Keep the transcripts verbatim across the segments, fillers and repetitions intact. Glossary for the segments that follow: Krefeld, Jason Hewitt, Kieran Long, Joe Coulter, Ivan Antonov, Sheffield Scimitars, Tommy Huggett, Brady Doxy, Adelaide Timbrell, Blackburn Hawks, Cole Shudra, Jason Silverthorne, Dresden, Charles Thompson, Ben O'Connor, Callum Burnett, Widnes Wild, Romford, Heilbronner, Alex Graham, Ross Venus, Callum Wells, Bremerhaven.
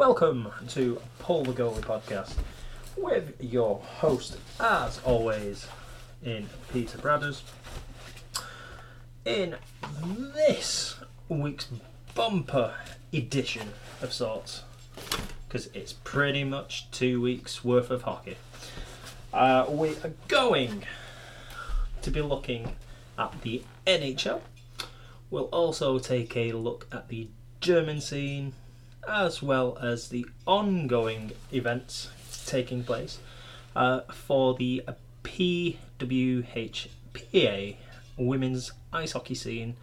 Welcome to Pull the Goalie Podcast with your host, as always, in Peter Bradders. In this week's bumper edition of sorts, because it's pretty much two weeks worth of hockey, uh, we are going to be looking at the N H L. We'll also take a look at the German scene, as well as the ongoing events taking place uh, for the P W H P A women's ice hockey scene,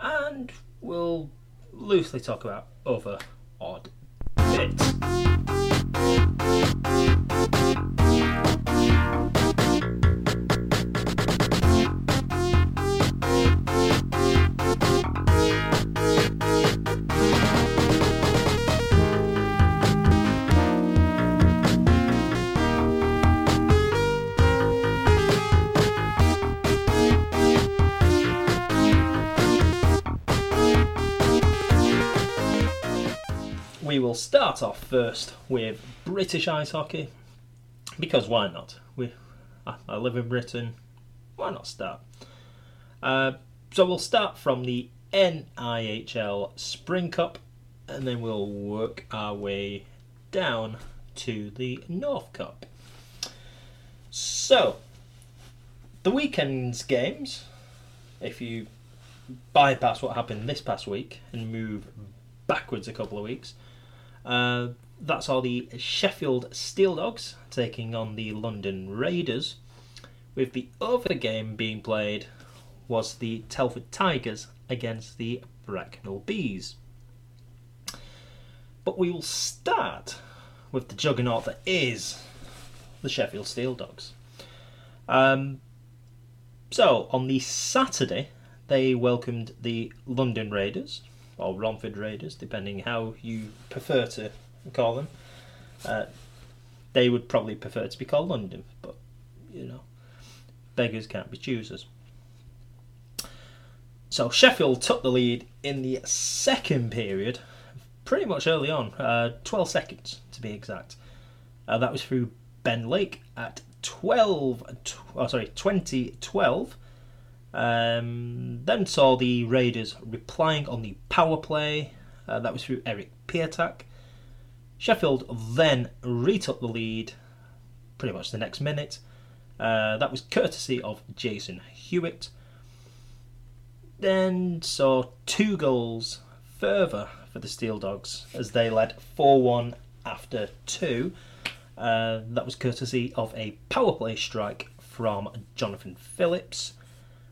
and we'll loosely talk about other odd bits. We will start off first with British ice hockey, because why not? We, I, I live in Britain, why not start? Uh, so we'll start from the N I H L Spring Cup, and then we'll work our way down to the North Cup. So, the weekend's games, if you bypass what happened this past week and move backwards a couple of weeks, Uh, that's all the Sheffield Steel Dogs taking on the London Raiders, with the other game being played was the Telford Tigers against the Bracknell Bees. But we will start with the juggernaut that is the Sheffield Steel Dogs. Um, so on the Saturday they welcomed the London Raiders, or Romford Raiders, depending how you prefer to call them. Uh, they would probably prefer to be called London, but, you know, beggars can't be choosers. So Sheffield took the lead in the second period, pretty much early on, uh, twelve seconds to be exact. Uh, that was through Ben Lake at twelve, oh, sorry, twenty twelve. Um, then saw the Raiders replying on the power play. Uh, that was through Eric Pietak. Sheffield then retook the lead pretty much the next minute. Uh, that was courtesy of Jason Hewitt. Then saw two goals further for the Steel Dogs as they led four one after two. Uh, that was courtesy of a power play strike from Jonathan Phillips,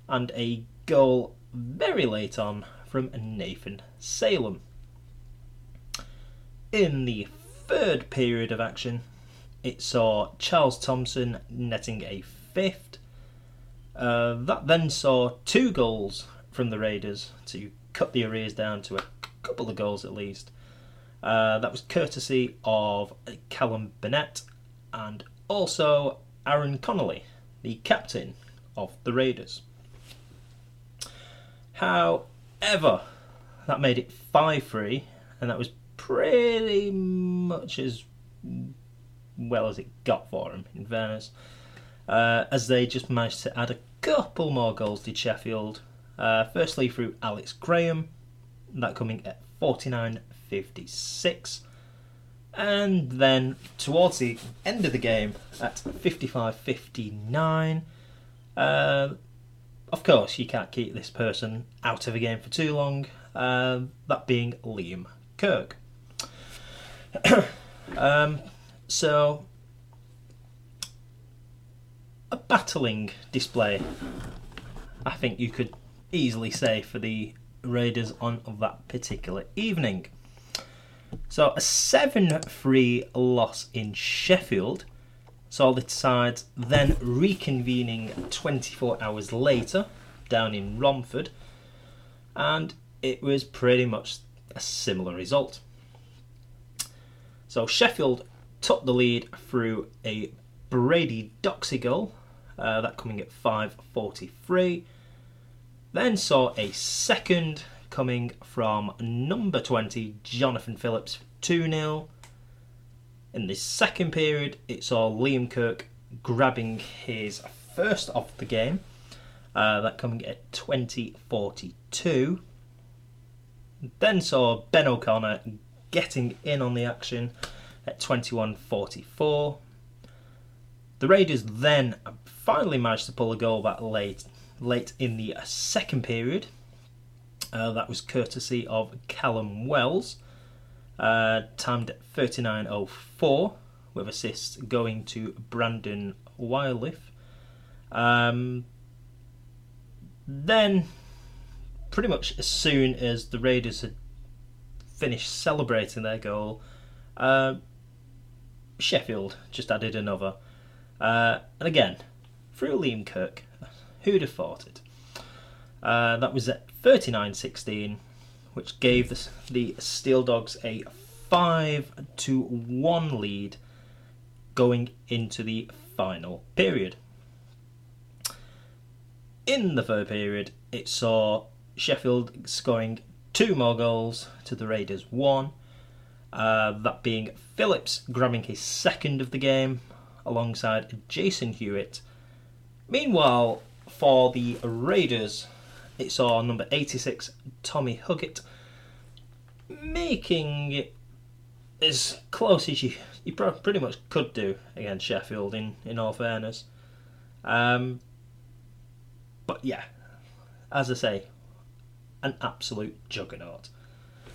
and a goal very late on from Nathan Salem. In the third period of action, it saw Charles Thompson netting a fifth. Uh, that then saw two goals from the Raiders to cut the arrears down to a couple of goals at least. Uh, that was courtesy of Callum Burnett and also Aaron Connolly, the captain of the Raiders. However, that made it five three, and that was pretty much as well as it got for them, in fairness, uh, as they just managed to add a couple more goals to Sheffield. Uh, firstly through Alex Graham, that coming at forty-nine fifty-six, and then towards the end of the game at fifty-five fifty-nine, uh, of course, you can't keep this person out of a game for too long, uh, that being Liam Kirk. um, so, a battling display, I think you could easily say, for the Raiders on that particular evening. So, a seven three loss in Sheffield saw the side then reconvening twenty-four hours later down in Romford, and it was pretty much a similar result. So Sheffield took the lead through a Brady Doxy goal, uh, that coming at five forty-three, then saw a second coming from number twenty Jonathan Phillips two nil. In the second period, it saw Liam Kirk grabbing his first of the game. Uh, that coming at twenty forty-two. Then saw Ben O'Connor getting in on the action at twenty-one forty-four. The Raiders then finally managed to pull a goal back late, late in the second period. Uh, that was courtesy of Callum Wells, uh, timed at thirty-nine oh four, with assists going to Brandon Wyliff. Um, then, pretty much as soon as the Raiders had finished celebrating their goal, uh, Sheffield just added another. Uh, and again, through Liam Kirk, who'd have thought it? Uh, that was at thirty-nine sixteen, which gave the, the Steel Dogs a five to one lead going into the final period. In the third period, it saw Sheffield scoring two more goals to the Raiders' one, uh, that being Phillips grabbing his second of the game alongside Jason Hewitt. Meanwhile, for the Raiders, it saw number eighty-six, Tommy Huggett, making it as close as you, you pretty much could do against Sheffield, in, in all fairness. Um, but yeah, as I say, an absolute juggernaut.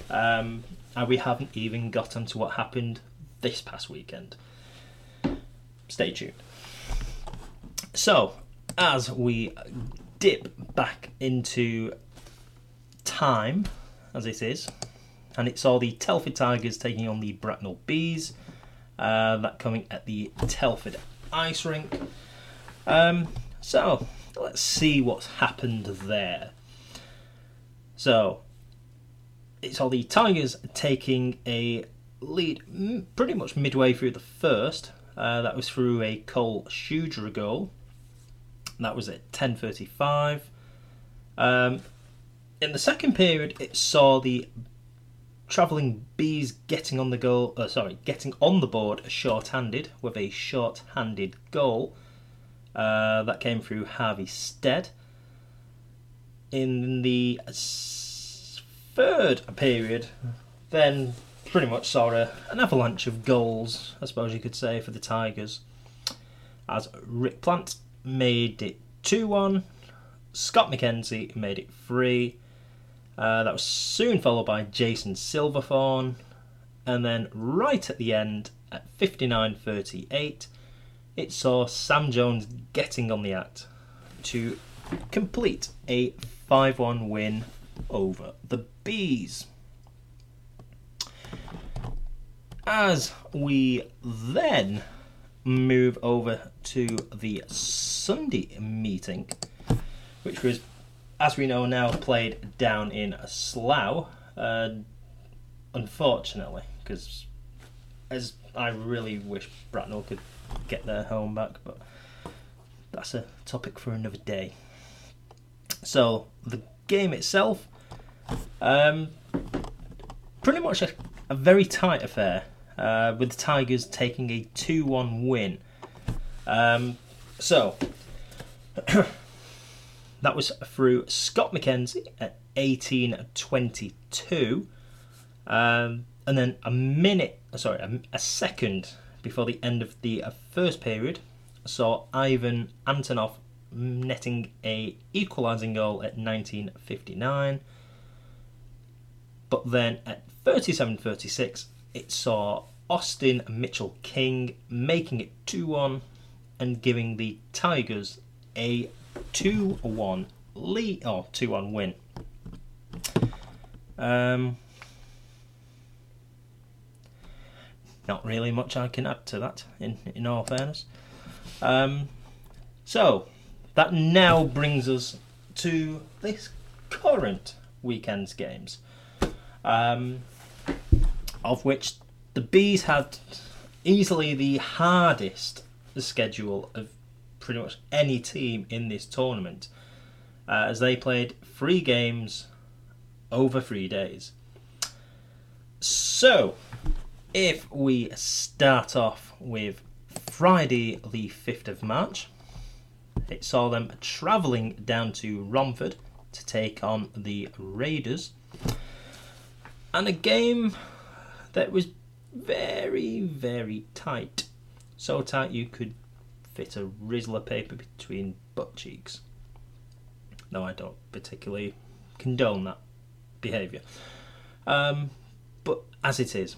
Um, and we haven't even gotten to what happened this past weekend. Stay tuned. So, as we dip back into time, as it is, and it saw the Telford Tigers taking on the Bracknell Bees, uh, that coming at the Telford Ice Rink. Um, so, let's see what's happened there. So, it saw the Tigers taking a lead m- pretty much midway through the first. Uh, that was through a Cole Shudra goal. That was at ten thirty-five. Um, in the second period, it saw the travelling Bees getting on the goal. Uh, sorry, getting on the board short-handed with a short-handed goal. Uh, that came through Harvey Stead. In the third period, then pretty much saw a, an avalanche of goals, I suppose you could say, for the Tigers, as Rick Plant made it two one, Scott McKenzie made it three, uh, that was soon followed by Jason Silverthorne, and then right at the end, at fifty-nine thirty-eight, it saw Sam Jones getting on the act to complete a five one win over the Bees. As we then move over to the Sunday meeting, which was, as we know now, played down in Slough, uh, unfortunately, because as I really wish Bracknell could get their home back, but that's a topic for another day. So, the game itself, um, pretty much a, a very tight affair. Uh, with the Tigers taking a two one win. Um, so, that was through Scott McKenzie at eighteen twenty-two. Um, and then a minute, sorry, a, a second before the end of the uh, first period, saw Ivan Antonov netting a equalising goal at nineteen fifty-nine. But then at thirty-seven thirty-six, it saw Austin Mitchell-King making it two one and giving the Tigers a two one lead, or two one win. Um, not really much I can add to that, in, in all fairness. Um, so, that now brings us to this current weekend's games. Um... of which the Bees had easily the hardest schedule of pretty much any team in this tournament, uh, as they played three games over three days. So, If we start off with Friday the fifth of March, it saw them travelling down to Romford to take on the Raiders. And a game that was very, very tight. So tight you could fit a Rizzler paper between butt cheeks. No, I don't particularly condone that behaviour. Um, but as it is.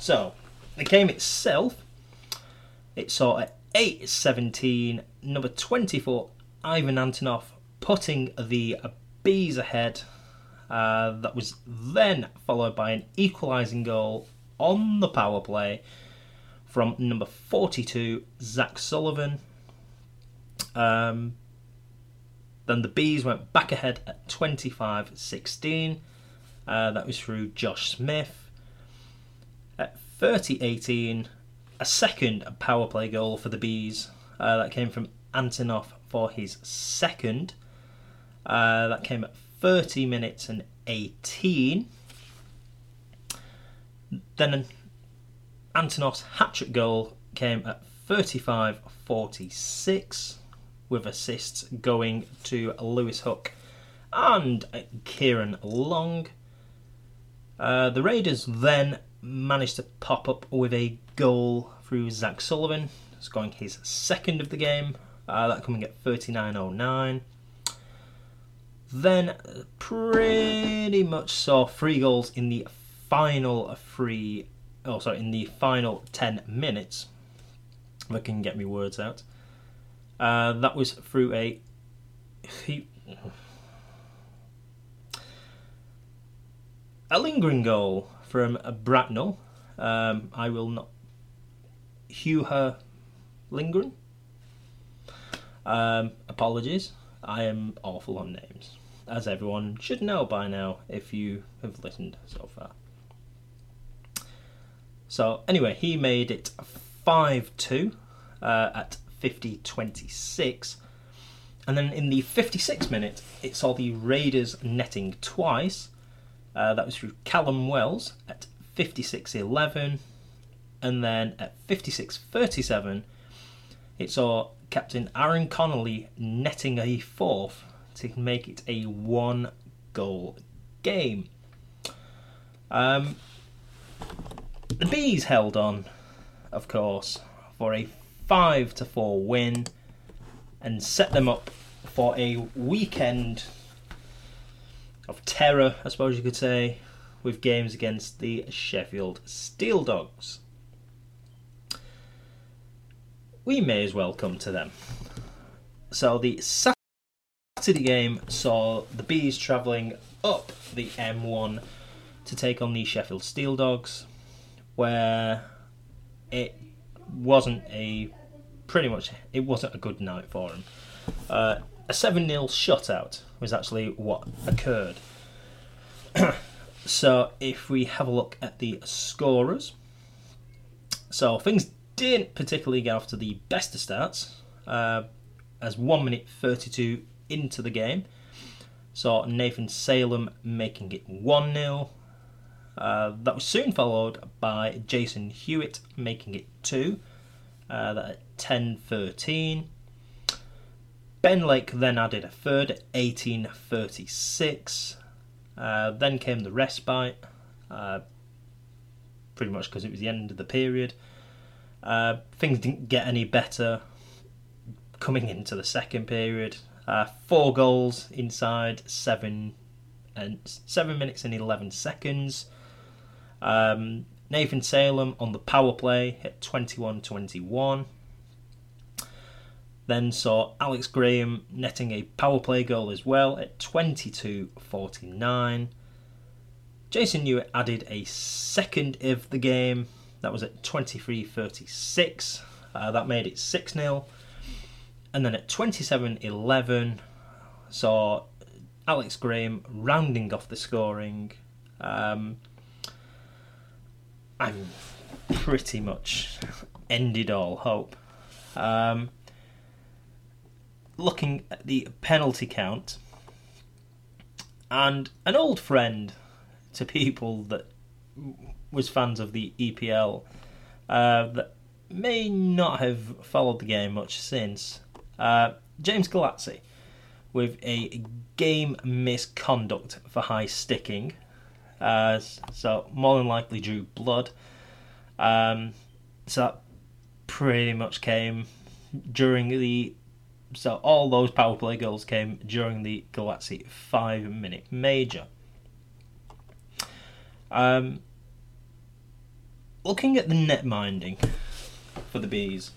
So, the game itself, it saw at eight seventeen, number twenty-four, Ivan Antonov, putting the Bees ahead. Uh, that was then followed by an equalising goal on the power play from number forty-two, Zach Sullivan. Um, then the Bees went back ahead at twenty-five sixteen. Uh, that was through Josh Smith. At thirty eighteen, a second power play goal for the Bees. Uh, that came from Antonov for his second. Uh, that came at thirty minutes and eighteen. Then an Antonov's hat-trick goal came at thirty-five forty-six, with assists going to Lewis Hook and Kieran Long. Uh, the Raiders then managed to pop up with a goal through Zach Sullivan, scoring his second of the game, uh, that coming at thirty-nine oh nine. Then pretty much saw three goals in the final three, oh sorry, in the final ten minutes. If I can get my words out, uh, that was through a. He, a lingering goal from Bracknell. Um, I will not hew her lingering. Um, apologies. I am awful on names, as everyone should know by now if you have listened so far. So anyway, he made it five two uh, at fifty twenty-six, and then in the fifty-sixth minute it saw the Raiders netting twice. Uh, that was through Callum Wells at fifty-six eleven, and then at fifty-six thirty-seven it saw Captain Aaron Connolly netting a fourth to make it a one-goal game. Um, the Bees held on, of course, for a five to four win and set them up for a weekend of terror, I suppose you could say, with games against the Sheffield Steel Dogs. We may as well come to them. So the Saturday game saw the Bees travelling up the M one to take on the Sheffield Steel Dogs, where it wasn't a pretty much it wasn't a good night for them. Uh, a seven nil shutout was actually what occurred. So if we have a look at the scorers, so things didn't particularly get off to the best of starts, uh, as one minute thirty-two into the game saw Nathan Salem making it one nil. Uh, that was soon followed by Jason Hewitt making it two, uh, that at ten thirteen. Ben Lake then added a third at eighteen thirty-six. Uh, then came the respite, uh, pretty much because it was the end of the period. Uh, things didn't get any better coming into the second period. Uh, four goals inside seven and seven minutes and eleven seconds. Um, Nathan Salem on the power play at twenty-one twenty-one. Then saw Alex Graham netting a power play goal as well at twenty-two forty-nine. Jason Hewitt added a second of the game. That was at twenty-three thirty-six. Uh, that made it six nil. And then at twenty-seven eleven, saw Alex Graham rounding off the scoring. Um, I'm pretty much ended all hope. Um, looking at the penalty count, and an old friend to people that was fans of the E P L uh, that may not have followed the game much since. Uh, James Galatzy with a game misconduct for high sticking. Uh, so more than likely drew blood. Um, so that pretty much came during the... So all those power play goals came during the Galatzy five-minute major. Um, looking at the net minding for the Bees,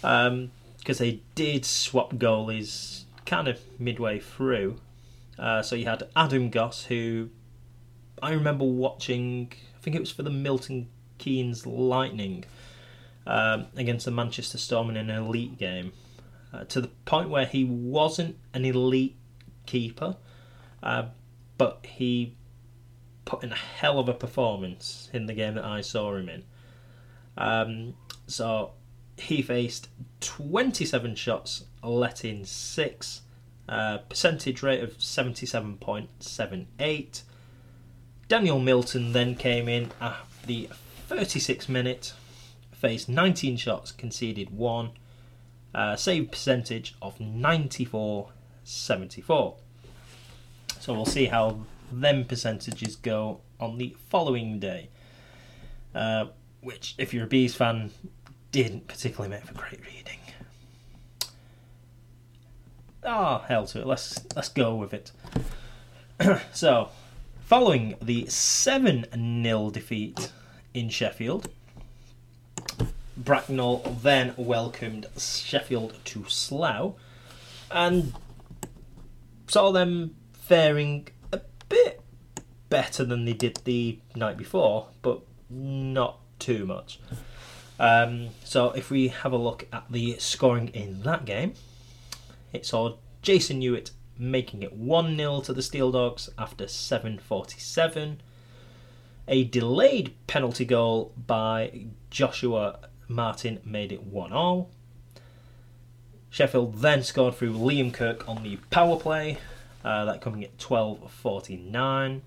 because um, they did swap goalies kind of midway through. Uh, so you had Adam Goss, who I remember watching, I think it was for the Milton Keynes Lightning um, against the Manchester Storm in an elite game. Uh, to the point where he wasn't an elite keeper, uh, but he put in a hell of a performance in the game that I saw him in. Um, so he faced twenty-seven shots, let in six, uh, percentage rate of seventy-seven point seven eight. Daniel Milton then came in at the thirty-sixth minute, faced nineteen shots, conceded one. Uh, save percentage of ninety-four seventy-four. So we'll see how them percentages go on the following day, uh, which, if you're a Bees fan, didn't particularly make for great reading. Ah, oh, hell to it. Let's let's go with it. So, following the seven nil defeat in Sheffield, Bracknell then welcomed Sheffield to Slough and saw them faring a bit better than they did the night before, but not too much. Um, so if we have a look at the scoring in that game, it saw Jason Hewitt making it one nil to the Steel Dogs after seven forty-seven. A delayed penalty goal by Joshua Martin made it one all. Sheffield then scored through Liam Kirk on the power play, uh, that coming at twelve forty-nine.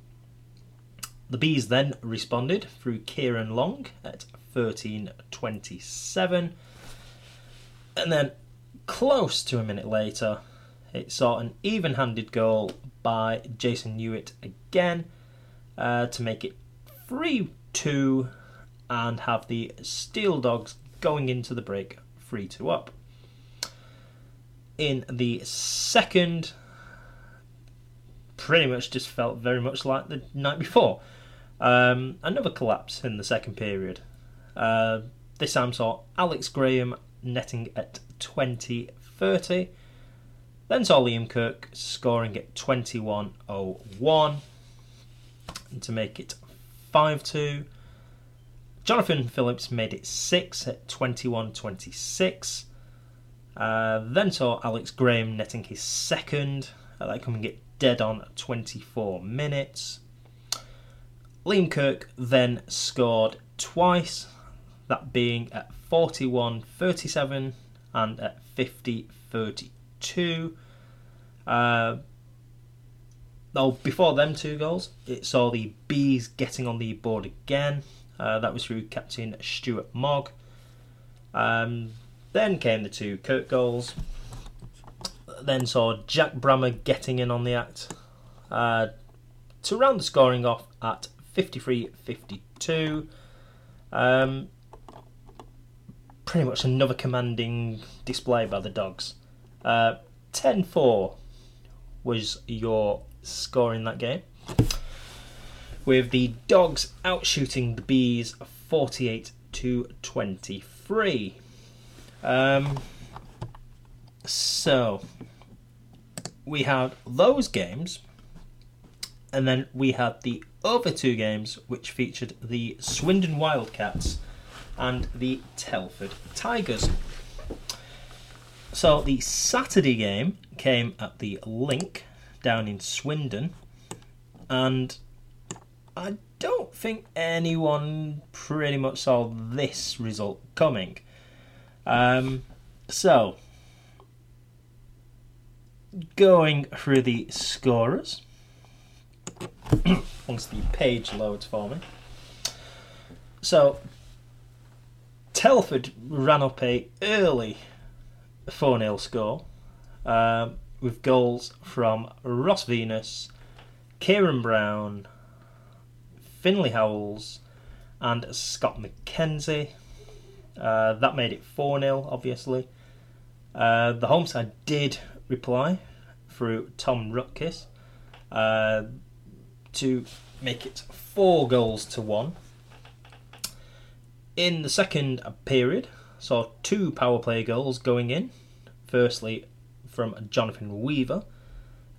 The Bees then responded through Kieran Long at thirteen twenty-seven. And then, close to a minute later, it saw an even-handed goal by Jason Hewitt again uh, to make it three two. And have the Steel Dogs going into the break three two up. In the second, pretty much just felt very much like the night before. Um, another collapse in the second period. Uh, this time saw Alex Graham netting at twenty thirty. Then saw Liam Kirk scoring at twenty-one oh one to make it five two. Jonathan Phillips made it six at twenty-one twenty-six. Uh, then saw Alex Graham netting his second, uh, that coming at dead on at twenty-four minutes. Liam Kirk then scored twice, that being at forty-one thirty-seven and at fifty thirty-two. Uh, though before them two goals, it saw the Bees getting on the board again. Uh, that was through Captain Stuart Mogg. Um, then came the two Kirk goals. Then saw Jack Brammer getting in on the act uh, to round the scoring off at fifty-three fifty-two. Um, pretty much another commanding display by the Dogs. Uh, ten four was your score in that game, with the Dogs outshooting the Bees forty-eight to twenty-three. Um, so we had those games, and then we had the other two games, which featured the Swindon Wildcats and the Telford Tigers. So the Saturday game came at the Link down in Swindon, and I don't think anyone pretty much saw this result coming. Um, so, going through the scorers, once the page loads for me, So Telford ran up a early four nil score um, with goals from Ross Venus, Kieran Brown, Finlay Howells and Scott McKenzie. Uh, that made it four nil, obviously. Uh, the home side did reply through Tom Rutkis uh, to make it four goals to one. In the second period, saw two power play goals going in. Firstly, from Jonathan Weaver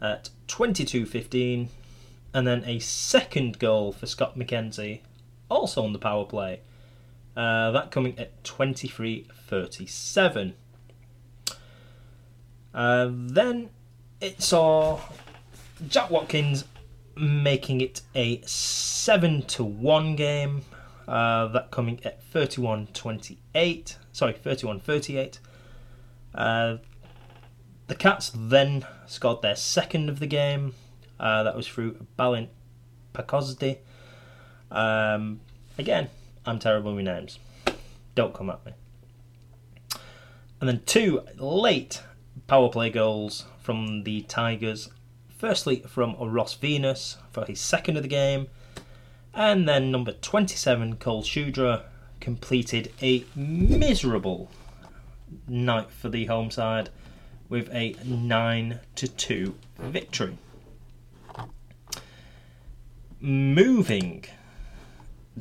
at twenty-two fifteen, and then a second goal for Scott McKenzie, also on the power play. Uh, that coming at twenty-three thirty-seven. Uh, then it saw Jack Watkins making it a seven to one game. Uh, that coming at thirty-one twenty-eight. Sorry, thirty-one thirty-eight. Uh, the Cats then scored their second of the game. Uh, that was through Balin Pakosdi. Um, again, I'm terrible with names. Don't come at me. And then two late power play goals from the Tigers. Firstly from Ross Venus for his second of the game. And then number twenty-seven, Cole Shudra, completed a miserable night for the home side with a nine to two victory. Moving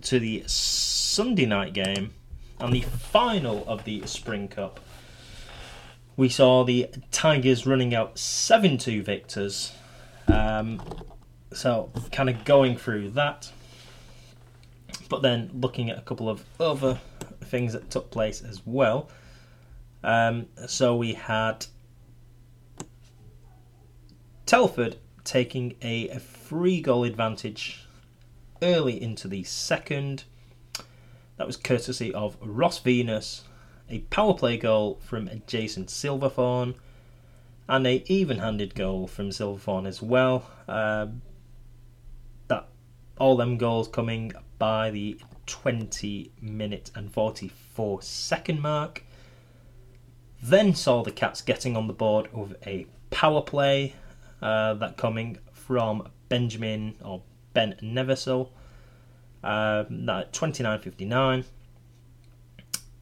to the Sunday night game and the final of the Spring Cup, we saw the Tigers running out seven two victors. Um, so kind of going through that. But then looking at a couple of other things that took place as well. Um, so we had Telford taking a, a three goal advantage early into the second. That was courtesy of Ross Venus, a power play goal from Jason Silverthorne, and a even handed goal from Silverthorne as well. Uh, that all them goals coming by the twenty minute and forty-four second mark. Then saw the Cats getting on the board with a power play, uh, that coming from Benjamin or Ben Neversell, uh, at twenty-nine fifty-nine.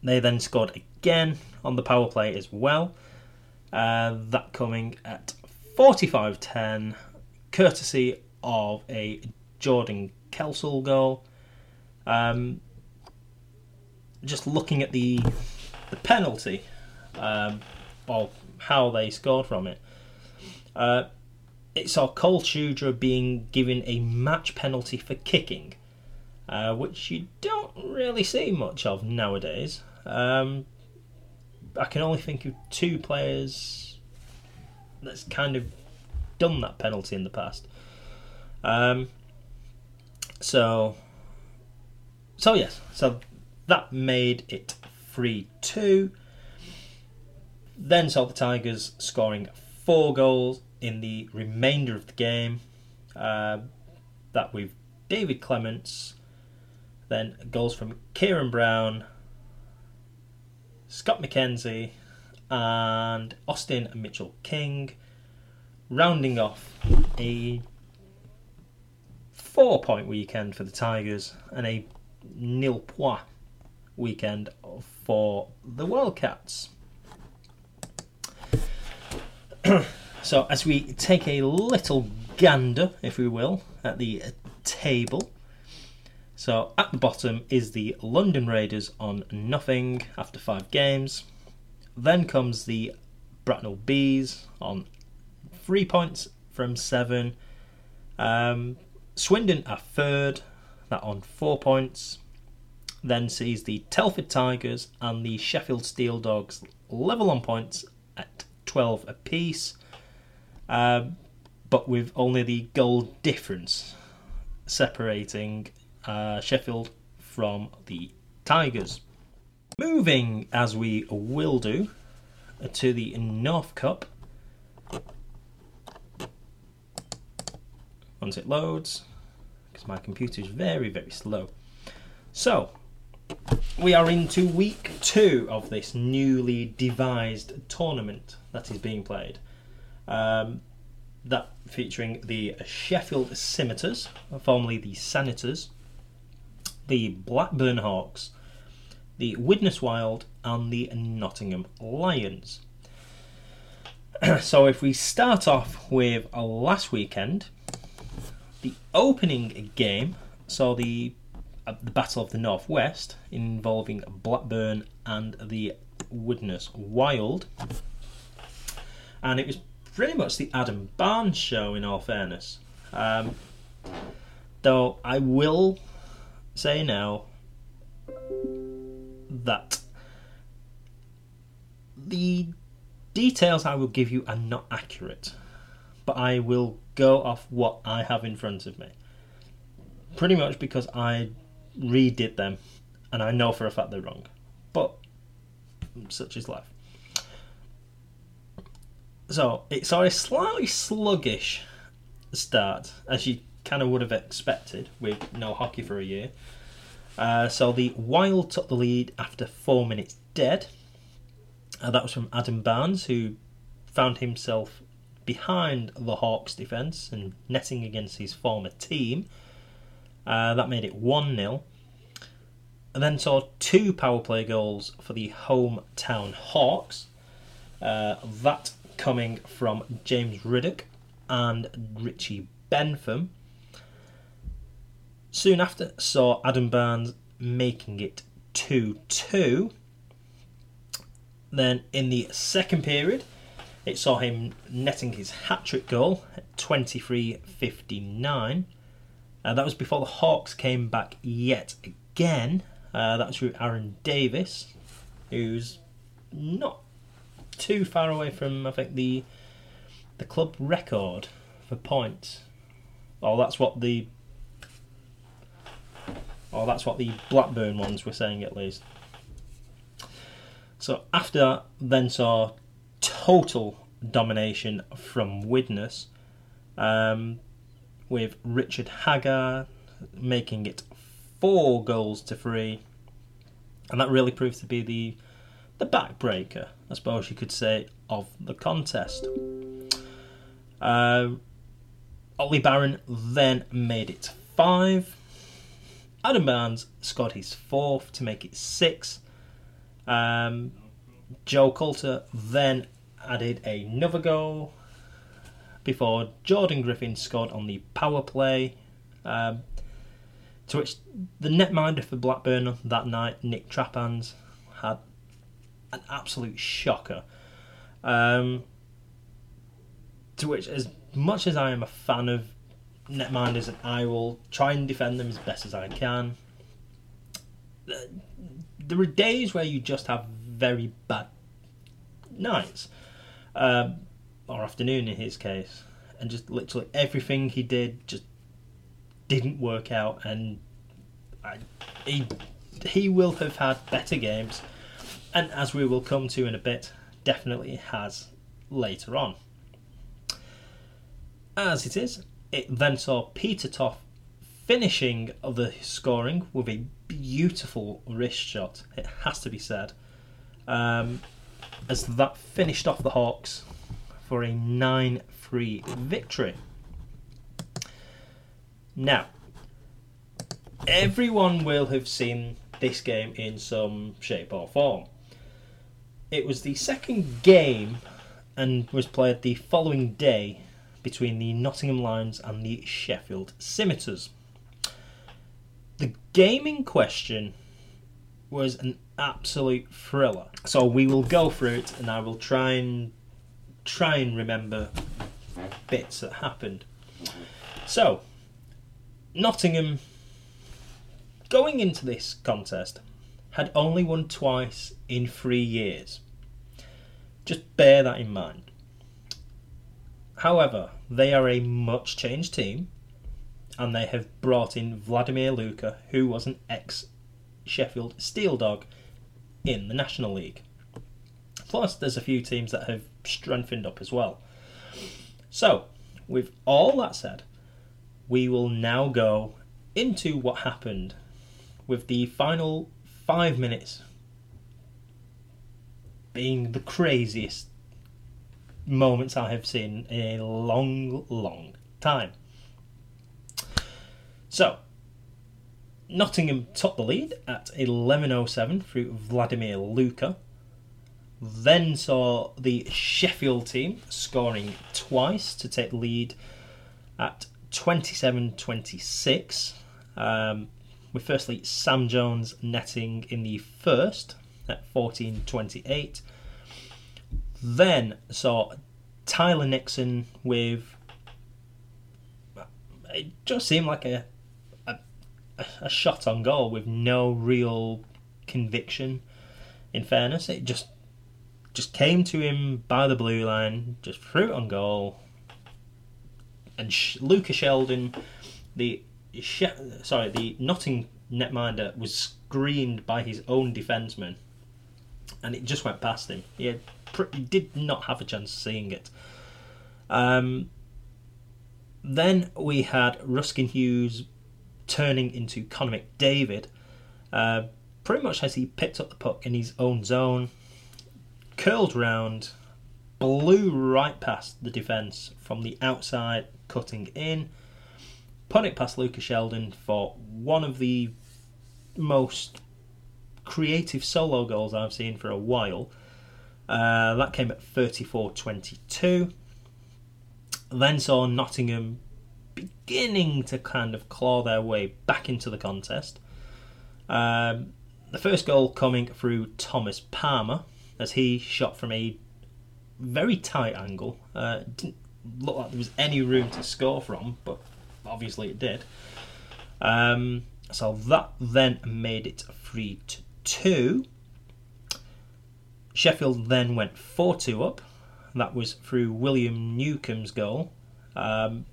They then scored again on the power play as well, uh, that coming at forty-five ten, courtesy of a Jordan Kelsall goal. Um, just looking at the the penalty, um, or how they scored from it, uh, it saw Cole Shudra being given a match penalty for kicking, uh, which you don't really see much of nowadays. Um, I can only think of two players that's kind of done that penalty in the past. Um, so... So yes, so that made it three two. Then saw the Tigers scoring four goals in the remainder of the game. Uh, that with David Clements, then goals from Kieran Brown, Scott McKenzie and Austin Mitchell-King, rounding off a four point weekend for the Tigers and a nil point weekend for the Wildcats. So as we take a little gander, if we will, at the table. So at the bottom is the London Raiders on nothing after five games. Then comes the Bracknell Bees on three points from seven. Um, Swindon are third, that on four points. Then sees the Telford Tigers and the Sheffield Steel Dogs level on points at twelve apiece, uh, but with only the goal difference separating uh, Sheffield from the Tigers. Moving, as we will do, to the North Cup. Once it loads, because my computer is very, very slow. So, We are into week two of this newly devised tournament that is being played. Um, that featuring the Sheffield Scimitars, formerly the Sanitors, the Blackburn Hawks, the Widnes Wild, and the Nottingham Lions. So if we start off with last weekend, the opening game saw the the Battle of the North West involving Blackburn and the Widnes Wild, and it was pretty much the Adam Barnes show, in all fairness. Um, though I will say now that the details I will give you are not accurate, but I will go off what I have in front of me, pretty much because I redid them, and I know for a fact they're wrong, but such is life. So it saw a slightly sluggish start, as you kind of would have expected with no hockey for a year. Uh, so the Wild took the lead after four minutes dead. Uh, that was from Adam Barnes, who found himself behind the Hawks' defence and netting against his former team. Uh, that made it one nil. And then saw two power play goals for the hometown Hawks. Uh, that coming from James Riddick and Richie Bentham. Soon after, saw Adam Barnes making it two two. Then in the second period, it saw him netting his hat-trick goal at twenty-three fifty-nine. Uh, that was before the Hawks came back yet again. Uh, that was through Aaron Davis, who's not too far away from, I think, the the club record for points. Oh, that's what the oh, that's what the Blackburn ones were saying, at least. So after that, then saw total domination from Widnes. Um... with Richard Hager making it four goals to three. And that really proved to be the the backbreaker, I suppose you could say, of the contest. Uh, Ollie Barron then made it five. Adam Barnes scored his fourth to make it six. Um, Joe Coulter then added another goal before Jordan Griffin scored on the power play, um, to which the netminder for Blackburn that night, Nick Trappans, had an absolute shocker. Um, to which, as much as I am a fan of netminders, and I will try and defend them as best as I can, there are days where you just have very bad nights. Um, or afternoon in his case, and just literally everything he did just didn't work out, and I, he he will have had better games, and as we will come to in a bit, definitely has later on. As it is, it then saw Peter Toth finishing the scoring with a beautiful wrist shot, it has to be said, um, as that finished off the Hawks for a nine three victory. Now, everyone will have seen this game in some shape or form. It was the second game and was played the following day between the Nottingham Lions and the Sheffield Scimitars. The game in question was an absolute thriller. So we will go through it, and I will try and try and remember bits that happened. So, Nottingham, going into this contest, had only won twice in three years. Just bear that in mind. However, they are a much changed team, and they have brought in Vladimir Luka, who was an ex-Sheffield Steel Dog in the National League. Plus, there's a few teams that have strengthened up as well. So, with all that said, we will now go into what happened with the final five minutes being the craziest moments I have seen in a long, long time. So, Nottingham topped the lead at eleven oh seven through Vladimir Luka. Then saw the Sheffield team scoring twice to take the lead at twenty-seven twenty-six. Um, with firstly Sam Jones netting in the first at fourteen twenty-eight. Then saw Tyler Nixon with... It just seemed like a, a a shot on goal with no real conviction, in fairness. It just just came to him by the blue line, just threw it on goal. And Sh- Luca Sheldon, the she- sorry, the Nottingham netminder, was screened by his own defenseman, and it just went past him. He, had, he did not have a chance of seeing it. Um. Then we had Ruskin Hughes turning into Connor McDavid, uh, pretty much as he picked up the puck in his own zone, curled round, blew right past the defence from the outside, cutting in, put it past Luca Sheldon for one of the most creative solo goals I've seen for a while. Uh, that came at thirty-four twenty-two. Then saw Nottingham beginning to kind of claw their way back into the contest. Um, the first goal coming through Thomas Palmer as he shot from a very tight angle. Uh, didn't look like there was any room to score from, but obviously it did. Um, so that then made it three to two. Sheffield then went four two up. That was through William Newcomb's goal, um,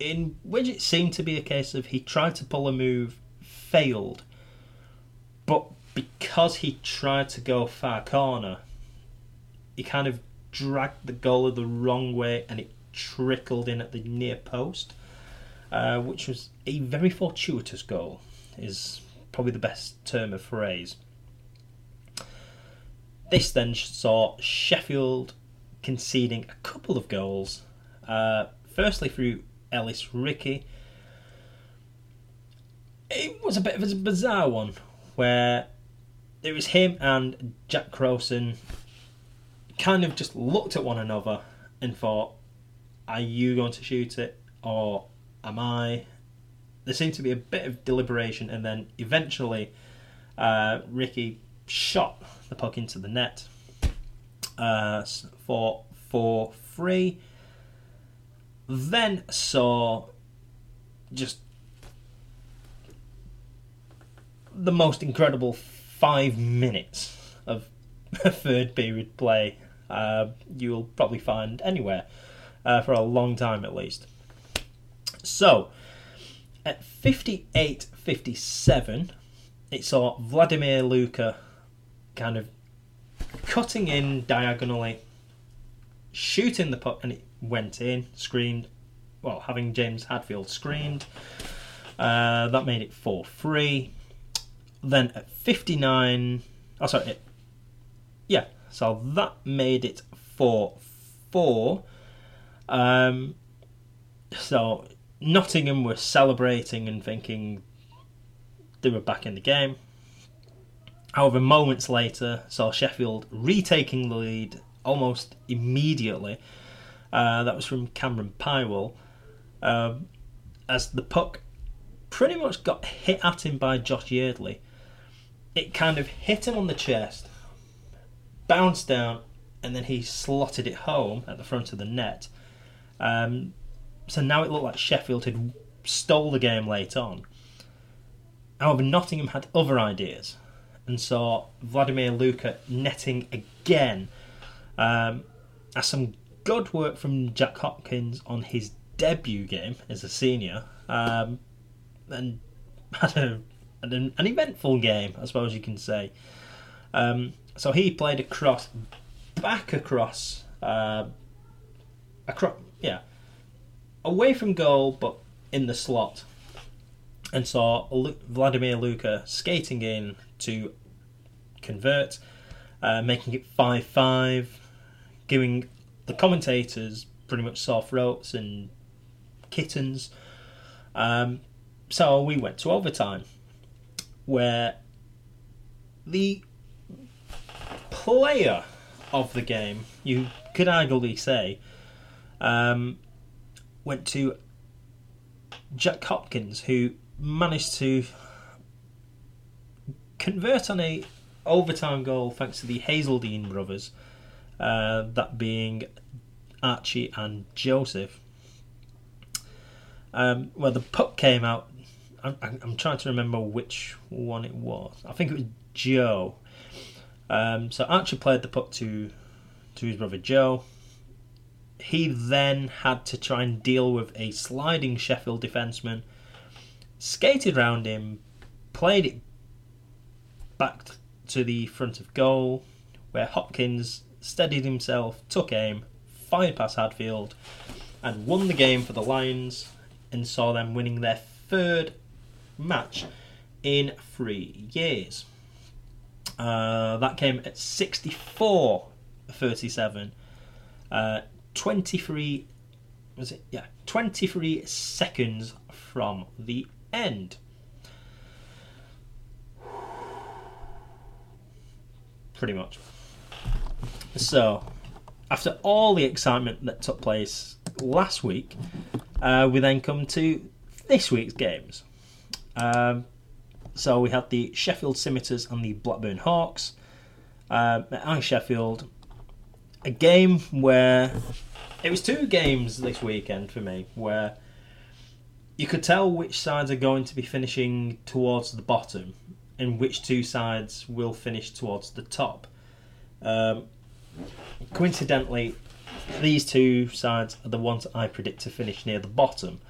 in which it seemed to be a case of he tried to pull a move, failed, but because he tried to go far corner, he kind of dragged the goalie the wrong way and it trickled in at the near post, uh, which was a very fortuitous goal, is probably the best term of phrase. This then saw Sheffield conceding a couple of goals, uh, firstly through Ellis Rickey. It was a bit of a bizarre one where it was him and Jack Crowson kind of just looked at one another and thought, are you going to shoot it or am I? There seemed to be a bit of deliberation, and then eventually uh, Rickey shot the puck into the net Uh, for four three. Then saw just the most incredible five minutes of third period play uh, you'll probably find anywhere uh, for a long time at least. So at fifty-eight fifty-seven, it saw Vladimir Luka kind of cutting in diagonally, shooting the puck, and it went in, screamed, well, having James Hadfield screamed. Uh, that made it four three. Then at fifty-nine... Oh, sorry. It, yeah, so that made it four four. Um, so Nottingham were celebrating and thinking they were back in the game. However, moments later, saw Sheffield retaking the lead almost immediately. Uh, that was from Cameron Pywell, um, as the puck pretty much got hit at him by Josh Yeardley. It kind of hit him on the chest, bounced down, and then he slotted it home at the front of the net. Um, so now it looked like Sheffield had stole the game late on. However, Nottingham had other ideas, and saw Vladimir Luka netting again um, as some good work from Jack Hopkins on his debut game as a senior, um, and had a, an, an eventful game, I suppose you can say. Um, so he played across, back across, uh, across, yeah, away from goal but in the slot, and saw Lu- Vladimir Luka skating in, to convert, uh, making it five five, giving the commentators pretty much soft ropes and kittens. Um, so we went to overtime, where the player of the game, you could arguably say, um, went to Jack Hopkins, who managed to convert on a overtime goal thanks to the Hazeldean brothers, uh, that being Archie and Joseph. Um, well, the puck came out. I'm, I'm trying to remember which one it was. I think it was Joe. Um, so Archie played the puck to to his brother Joe. He then had to try and deal with a sliding Sheffield defenseman, skated round him, played it back to the front of goal, where Hopkins steadied himself, took aim, fired past Hadfield, and won the game for the Lions, and saw them winning their third match in three years. Uh, that came at sixty-four thirty-seven. Uh, twenty-three, was it? Yeah, twenty-three seconds from the end. Pretty much. So, after all the excitement that took place last week, uh, we then come to this week's games. Um, so we had the Sheffield Scimitars and the Blackburn Hawks. Um, at Sheffield, a game where it was two games this weekend for me where you could tell which sides are going to be finishing towards the bottom and which two sides will finish towards the top. Um, coincidentally, these two sides are the ones I predict to finish near the bottom,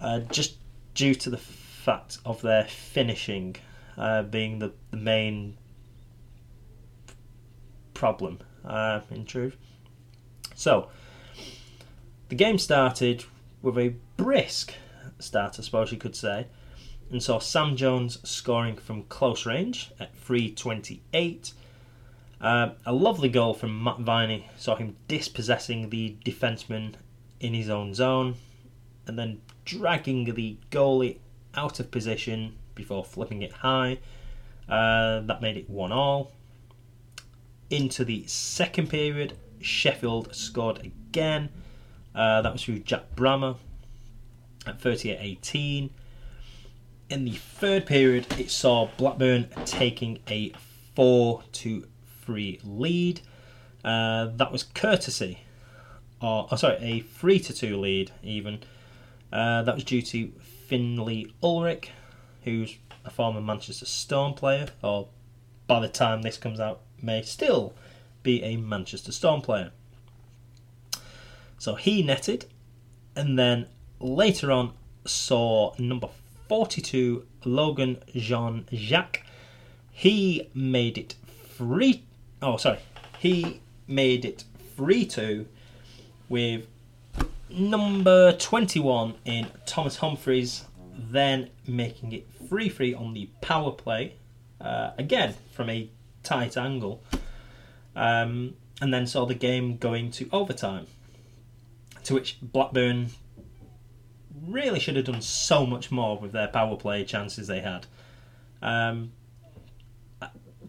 uh, just due to the fact of their finishing uh, being the, the main problem, uh, in truth. So, the game started with a brisk start, I suppose you could say, and saw Sam Jones scoring from close range at three twenty-eight. Uh, a lovely goal from Matt Viney saw him dispossessing the defenseman in his own zone and then dragging the goalie out of position before flipping it high. Uh, that made it one all. Into the second period, Sheffield scored again. Uh, that was through Jack Brammer at thirty-eight eighteen. In the third period, it saw Blackburn taking a four to three lead. Uh, that was courtesy, or oh, sorry, a three to two lead even. Uh, that was due to Finley Ulrich, who's a former Manchester Storm player, or by the time this comes out, may still be a Manchester Storm player. So he netted, and then later on saw number forty-two, Logan Jean-Jacques. He made it three. Oh, sorry. He made it three two with number twenty-one in Thomas Humphreys, then making it three three on the power play, uh, again from a tight angle, um, and then saw the game going to overtime, to which Blackburn really should have done so much more with their power play chances they had, um,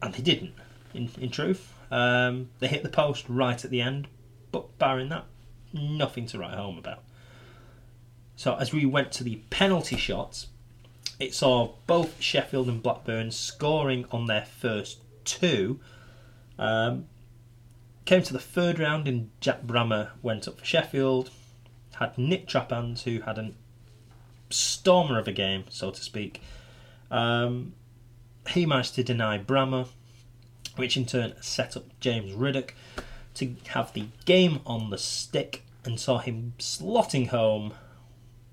and they didn't. In, in truth, um, they hit the post right at the end, but barring that, nothing to write home about. So as we went to the penalty shots, it saw both Sheffield and Blackburn scoring on their first two. Um, came to the third round and Jack Brammer went up for Sheffield, had Nick Trapans, who had a stormer of a game, so to speak. Um, he managed to deny Brammer, which in turn set up James Riddick to have the game on the stick, and saw him slotting home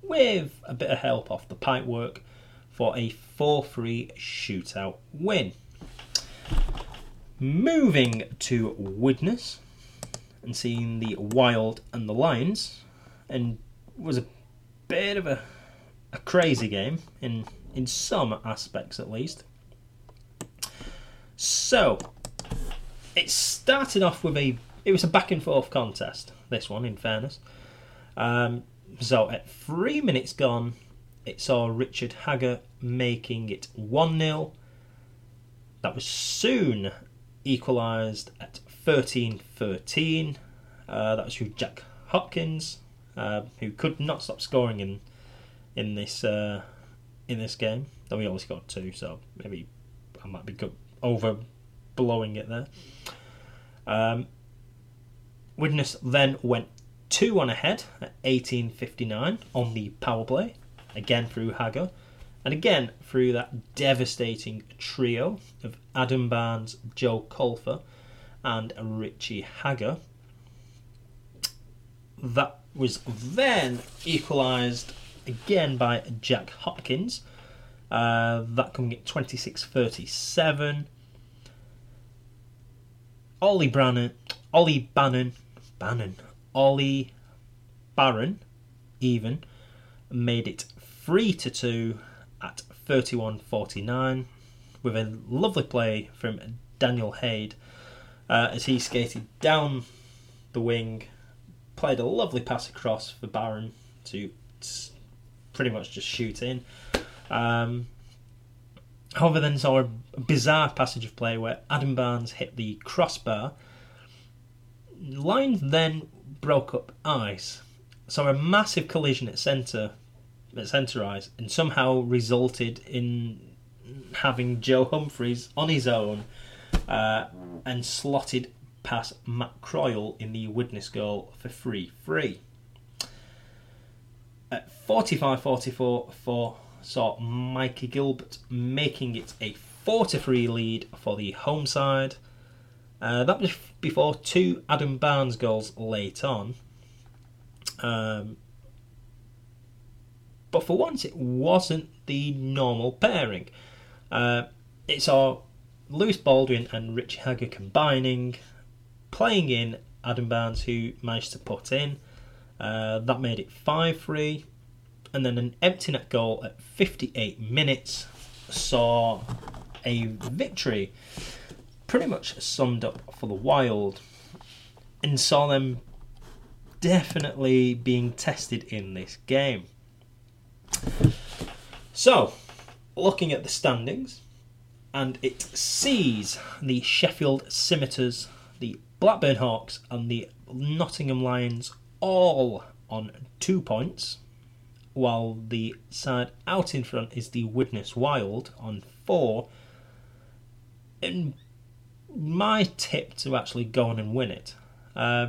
with a bit of help off the pipe work for a four three shootout win. Moving to Widnes and seeing the Wild and the Lions, and was a bit of a, a crazy game in in some aspects at least. So, it started off with a... It was a back and forth contest, this one, in fairness. Um, so, at three minutes gone, it saw Richard Hager making it one nil. That was soon equalised at thirteen thirteen. Uh, that was through Jack Hopkins, uh, who could not stop scoring in in this uh, in this game. Though he only scored two, so maybe I might be good overblowing it there. Um, Widnes then went two one ahead at eighteen fifty-nine on the power play, again through Hager, and again through that devastating trio of Adam Barnes, Joe Coulter and Richie Hager. That was then equalised again by Jack Hopkins, uh, that coming at twenty-six thirty-seven. Ollie Brannan, Ollie Bannon, Bannon, Ollie Barron, even, made it three to two at thirty-one forty-nine with a lovely play from Daniel Haid uh, as he skated down the wing, played a lovely pass across for Barron to pretty much just shoot in. Um, however, then saw a bizarre passage of play where Adam Barnes hit the crossbar. Lions then broke up ice, saw a massive collision at centre at centre ice, and somehow resulted in having Joe Humphreys on his own uh, and slotted past Matt Croyle in the Widnes goal for three three. At forty-five forty-four, four saw Mikey Gilbert making it a four to three lead for the home side. Uh, that was before two Adam Barnes goals late on. Um, but for once, it wasn't the normal pairing. Uh, it saw Lewis Baldwin and Richie Hager combining, playing in Adam Barnes, who managed to put in. Uh, that made it five three. And then an empty net goal at fifty-eight minutes saw a victory pretty much summed up for the Wild, and saw them definitely being tested in this game. So, looking at the standings, and it sees the Sheffield Scimitars, the Blackburn Hawks and the Nottingham Lions all on two points, while the side out in front is the Widnes Wild on four, and my tip to actually go on and win it, uh,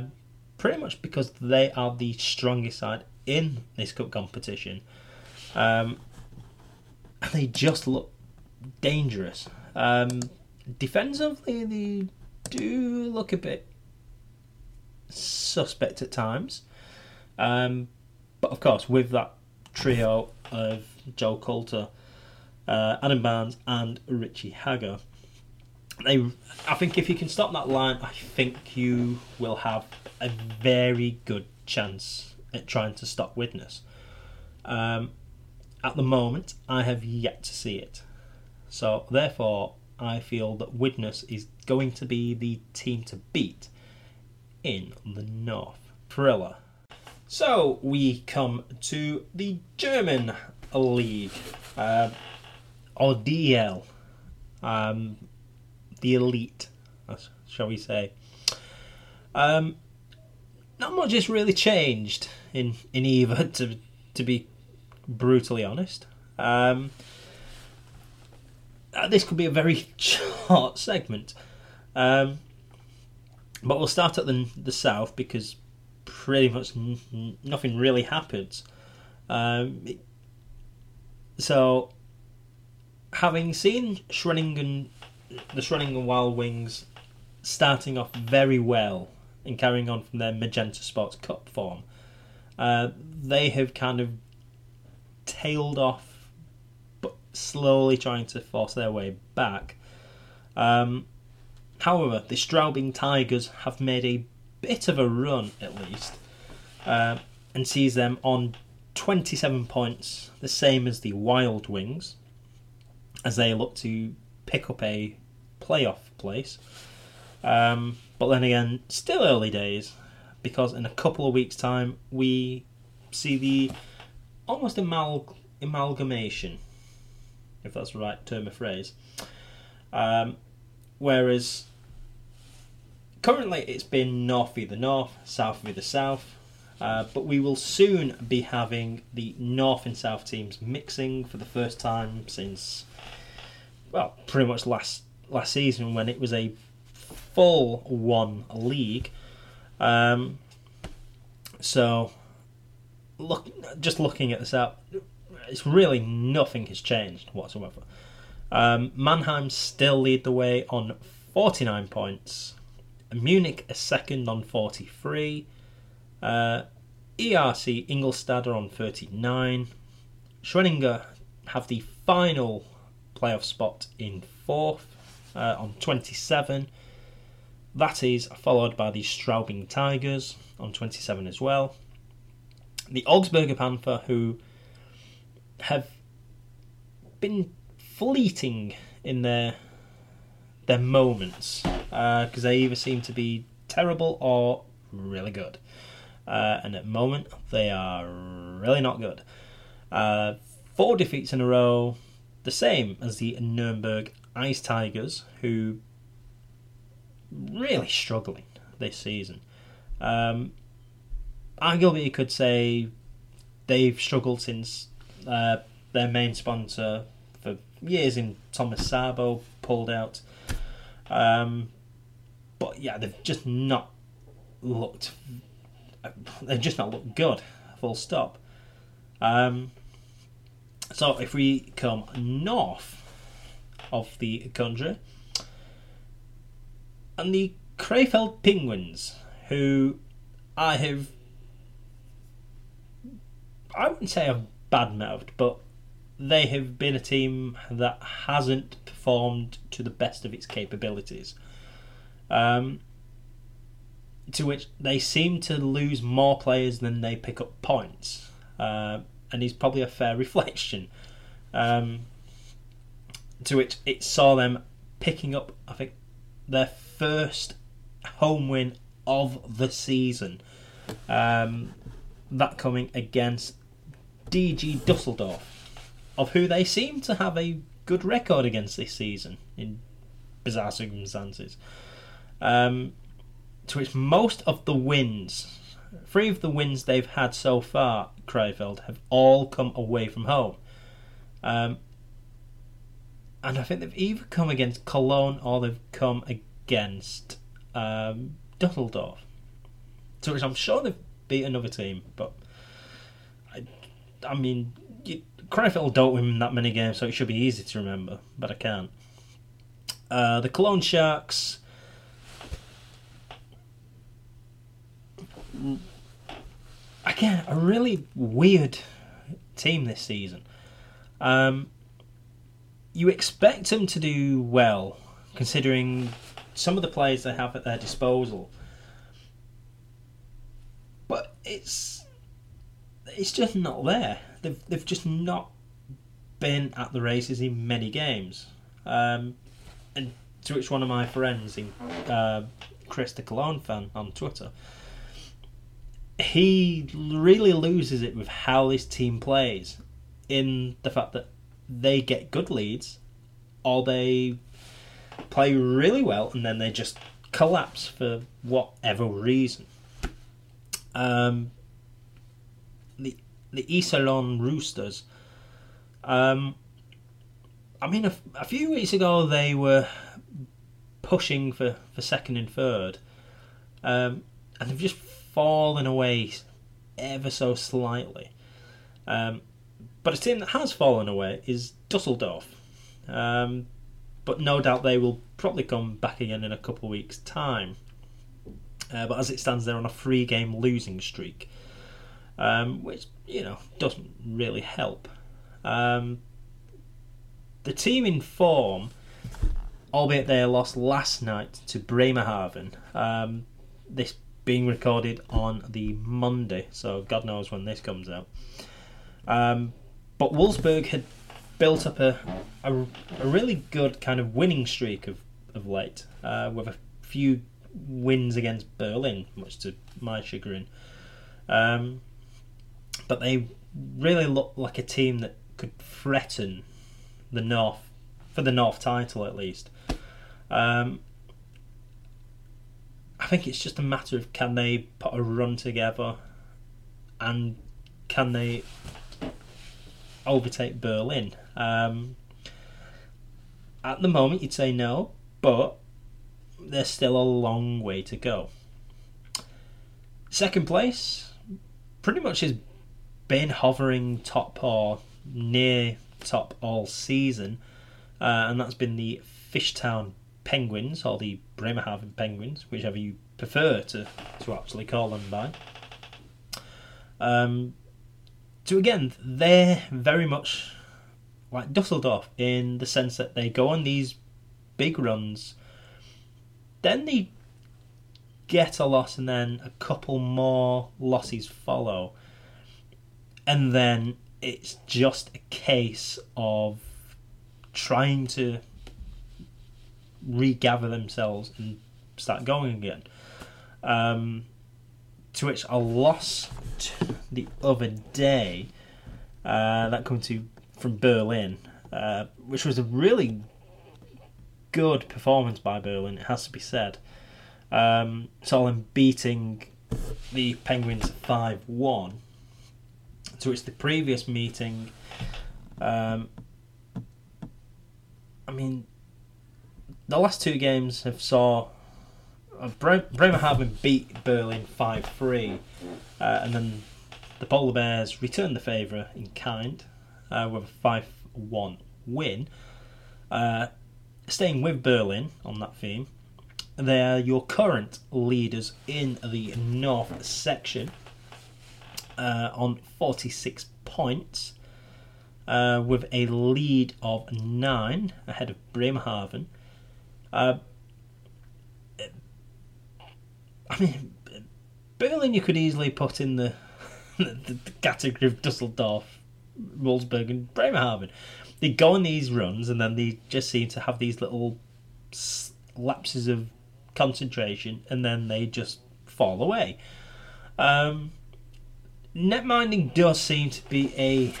pretty much because they are the strongest side in this cup competition, um, and they just look dangerous. Um, defensively, they do look a bit suspect at times, um, but of course with that trio of Joe Coulter, uh, Adam Barnes and Richie Hager, They, I think if you can stop that line, I think you will have a very good chance at trying to stop Widnes. Um, at the moment, I have yet to see it. So, therefore, I feel that Widnes is going to be the team to beat in the North. Prilla. So, we come to the German League, uh, or D L. Um... The elite, shall we say. Um, not much has really changed in, in either, to to be brutally honest. Um, this could be a very short segment. Um, but we'll start at the, the south because pretty much n- nothing really happens. Um, it, so, having seen Schwenningen... The Schwenningen Wild Wings starting off very well and carrying on from their Magenta Sports Cup form. Uh, they have kind of tailed off, but slowly trying to force their way back. Um, however, the Straubing Tigers have made a bit of a run, at least, uh, and sees them on twenty-seven points, the same as the Wild Wings, as they look to pick up a playoff place. Um, but then again, still early days, because in a couple of weeks' time we see the almost amal- amalgamation, if that's the right term of phrase. Um, whereas currently it's been North v the North, South v the South, uh, but we will soon be having the North and South teams mixing for the first time since, well, pretty much last last season when it was a full one league. Um, so look, just looking at this out, it's really nothing has changed whatsoever. Um, Mannheim still lead the way on forty-nine points. Munich is second on forty-three. Uh, E R C Ingolstadt are on thirty-nine. Schwenninger have the final playoff spot in fourth uh, on twenty-seven. That is followed by the Straubing Tigers on twenty-seven as well. The Augsburger Panther, who have been fleeting in their their moments, because uh, they either seem to be terrible or really good. Uh, and at the moment, they are really not good. Uh, four defeats in a row, the same as the Nuremberg Ice Tigers, who really struggling this season. Um, arguably, you could say they've struggled since uh, their main sponsor for years in Thomas Sabo pulled out. Um, but yeah, they've just not looked. They've just not looked good. Full stop. Um, so if we come north of the country. And the Krefeld Penguins, who I have, I wouldn't say I've badmouthed, but they have been a team that hasn't performed to the best of its capabilities. Um, to which they seem to lose more players than they pick up points. Uh, and is probably a fair reflection. Um, to which it saw them picking up, I think, their first home win of the season. Um, that coming against D G Dusseldorf, of who they seem to have a good record against this season in bizarre circumstances. Um, to which most of the wins, three of the wins they've had so far, Krefeld, have all come away from home. Um, And I think they've either come against Cologne or they've come against um, Dusseldorf. To which I'm sure they've beat another team, but I, I mean, you, Krefeld don't win that many games, so it should be easy to remember, but I can't. Uh, the Cologne Sharks. Again, a really weird team this season. Um... You expect them to do well, considering some of the players they have at their disposal. But it's it's just not there. They've they've just not been at the races in many games. Um, and to which one of my friends, in, uh, Chris the Cologne fan on Twitter, he really loses it with how this team plays, in the fact that they get good leads, or they play really well and then they just collapse for whatever reason. Um, the the Iserlohn Roosters. Um, I mean, a, a few weeks ago they were pushing for, for second and third, um, and they've just fallen away ever so slightly. Um, But a team that has fallen away is Dusseldorf. Um, but no doubt they will probably come back again in a couple of weeks' time. Uh, but as it stands, they're on a three-game losing streak. Um, which, you know, doesn't really help. Um, the team in form, albeit they lost last night to Bremerhaven. Um, this being recorded on the Monday, so God knows when this comes out. Um, But Wolfsburg had built up a, a, a really good kind of winning streak of of late, uh, with a few wins against Berlin, much to my chagrin. Um, but they really look like a team that could threaten the North, for the North title at least. Um, I think it's just a matter of can they put a run together and can they overtake Berlin. Um, at the moment you'd say no, but there's still a long way to go. Second place pretty much has been hovering top or near top all season, uh, and that's been the Fishtown Penguins, or the Bremerhaven Penguins, whichever you prefer to, to actually call them by. Um, so again, they're very much like Dusseldorf in the sense that they go on these big runs, then they get a loss, and then a couple more losses follow, and then it's just a case of trying to regather themselves and start going again. Um, to which I lost the other day, uh, that come to from Berlin, uh, which was a really good performance by Berlin, it has to be said. Um, so I'm beating the Penguins five one. So it's the previous meeting. Um, I mean, the last two games have saw Bre- Bremerhaven beat Berlin five three, uh, and then the Polar Bears returned the favour in kind uh, with a five one win. Uh, staying with Berlin on that theme, they are your current leaders in the North section uh, on forty-six points, uh, with a lead of nine ahead of Bremerhaven. Uh, I mean, Berlin you could easily put in the, the, the category of Dusseldorf, Wolfsburg and Bremerhaven. They go on these runs and then they just seem to have these little lapses of concentration and then they just fall away. Um, netminding does seem to be a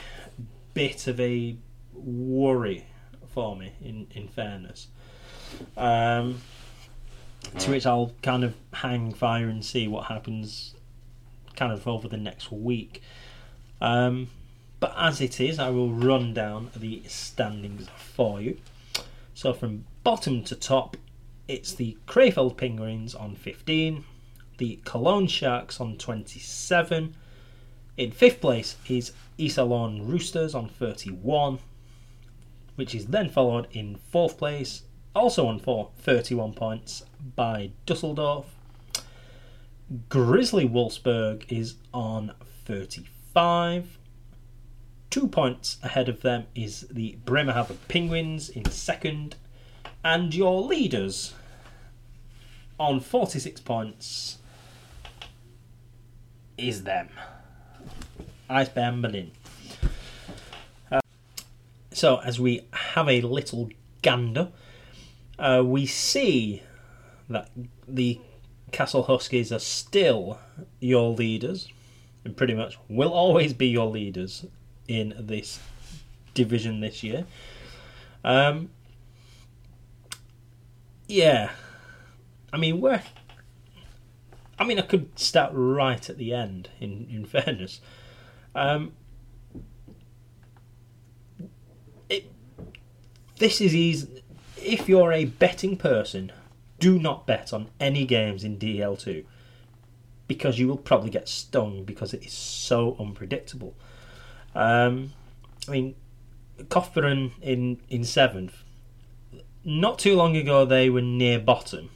bit of a worry for me, in, in fairness. Um, to which I'll kind of hang fire and see what happens kind of over the next week. Um, but as it is, I will run down the standings for you. So from bottom to top, it's the Crefeld Penguins on fifteen, the Cologne Sharks on twenty-seven. In fifth place is Iserlohn Roosters on thirty-one, which is then followed in fourth place, also on for thirty-one points, by Dusseldorf. Grizzly Wolfsburg is on thirty-five. Two points ahead of them is the Bremerhaven Penguins in second. And your leaders on forty-six points is them, Eisbären Berlin. Uh, so as we have a little gander, Uh, we see that the Castle Huskies are still your leaders, and pretty much will always be your leaders in this division this year. Um, yeah, I mean we're. I mean I could start right at the end. In in fairness, um, it. This is easy. If you're a betting person, do not bet on any games in D L two because you will probably get stung because it is so unpredictable. Um, I mean, Cockburn in, in seventh. Not too long ago, they were near bottom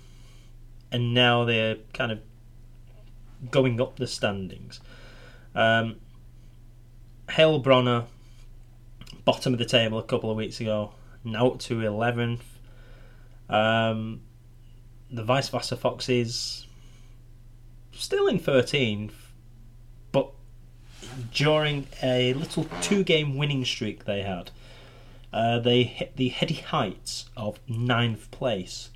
and now they're kind of going up the standings. Um, Heilbronner, bottom of the table a couple of weeks ago, now up to eleventh. Um, the Vice Versa Foxes still in thirteenth, but during a little two-game winning streak they had, uh, they hit the heady heights of ninth place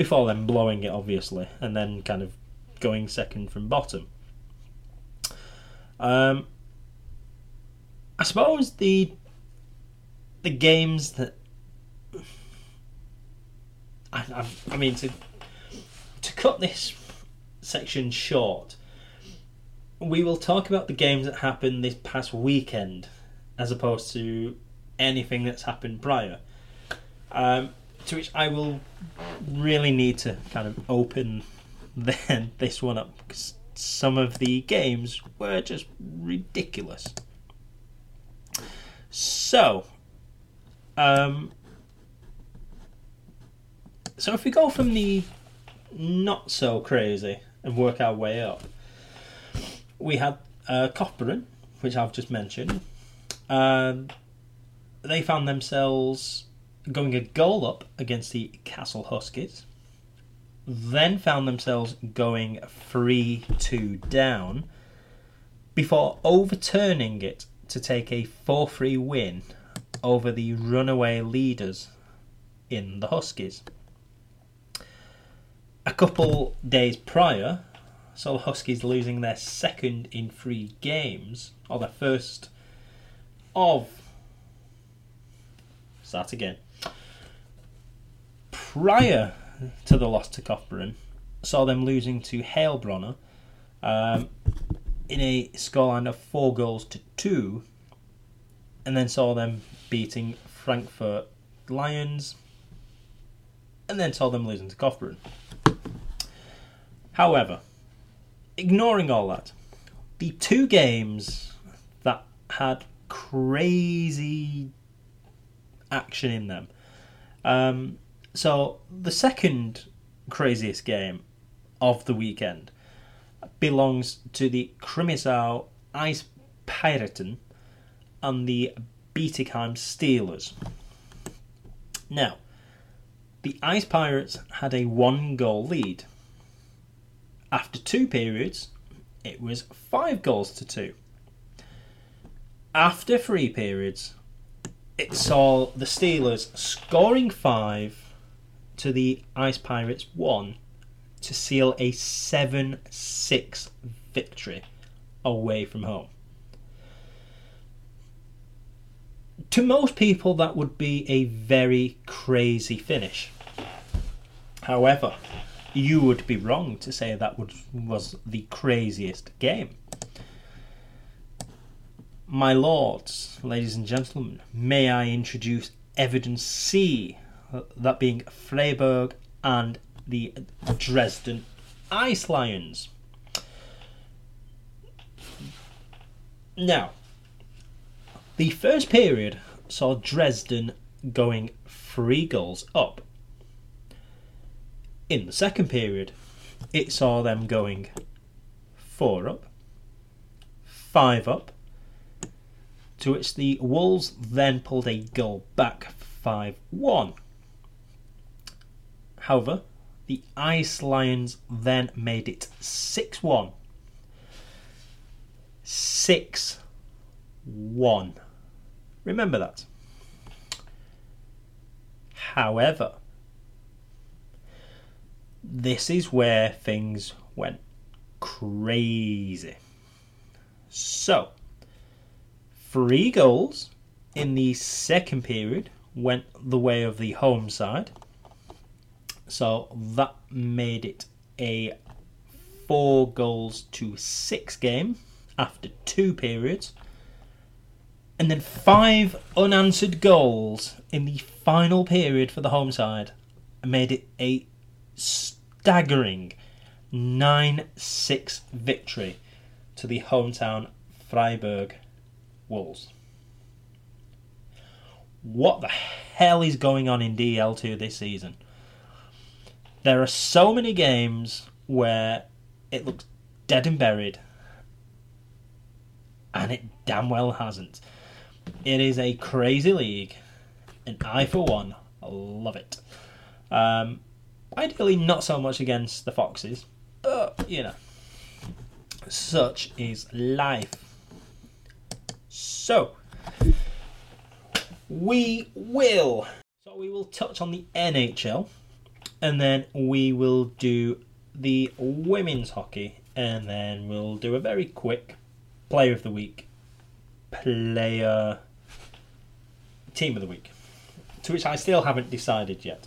before then blowing it, obviously, and then kind of going second from bottom. Um, I suppose the the games that I, I, I mean to to cut this section short, we will talk about the games that happened this past weekend as opposed to anything that's happened prior. Um, to which I will really need to kind of open then this one up, because some of the games were just ridiculous. So, um, so if we go from the not so crazy and work our way up, we had uh, Copperan, which I've just mentioned. Um, they found themselves going a goal up against the Castle Huskies, then found themselves going three two down before overturning it to take a four three win over the runaway leaders in the Huskies. A couple days prior, so the Huskies losing their second in three games, or their first of... Start again. Prior to the loss to Copperan, saw them losing to Halebrunner um, in a scoreline of four goals to two, and then saw them beating Frankfurt Lions, and then saw them losing to Copperan. However, ignoring all that, the two games that had crazy action in them. Um, so the second craziest game of the weekend belongs to the Krimisau Ice Piraten and the Bietigheim Steelers. Now, the Ice Pirates had a one-goal lead. After two periods, it was five goals to two. After three periods, it saw the Steelers scoring five to the Ice Pirates one to seal a seven six victory away from home. To most people, that would be a very crazy finish. However, you would be wrong to say that would, was the craziest game. My lords, ladies and gentlemen, may I introduce evidence C, that being Freiburg and the Dresden Ice Lions. Now, the first period saw Dresden going three goals up. In the second period, it saw them going four up, five up, to which the Wolves then pulled a goal back five one. However, the Ice Lions then made it six one. six one. Remember that. However, this is where things went crazy. So, three goals in the second period went the way of the home side. So that made it a four goals to six game after two periods. And then five unanswered goals in the final period for the home side made it a staggering nine six victory to the hometown Freiburg Wolves. What the hell is going on in D L two this season? There are so many games where it looks dead and buried, and it damn well hasn't. It is a crazy league, and I, for one, love it. Um, ideally, not so much against the Foxes, but, you know, such is life. So, we will. So we will touch on the N H L. and then we will do the women's hockey, and then we'll do a very quick player of the week, player team of the week, to which I still haven't decided yet,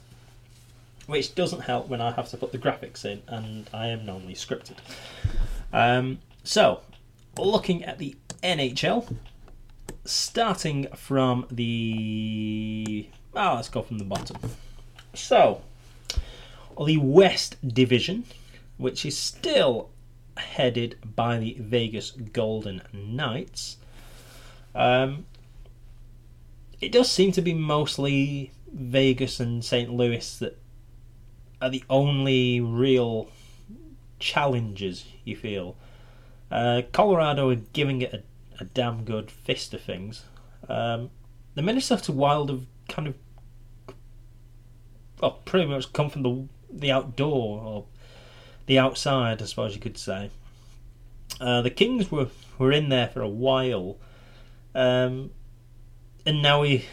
which doesn't help when I have to put the graphics in and I am normally scripted. Um, so, looking at the N H L, starting from the... Oh, let's go from the bottom. So, the West Division, which is still headed by the Vegas Golden Knights. Um, it does seem to be mostly Vegas and Saint Louis that are the only real challenges, you feel. Uh, Colorado are giving it a, a damn good fist of things. Um, the Minnesota Wild have kind of well, pretty much come from the, the outdoor, or the outside, I suppose you could say. Uh, the Kings were, were in there for a while, um, and now we,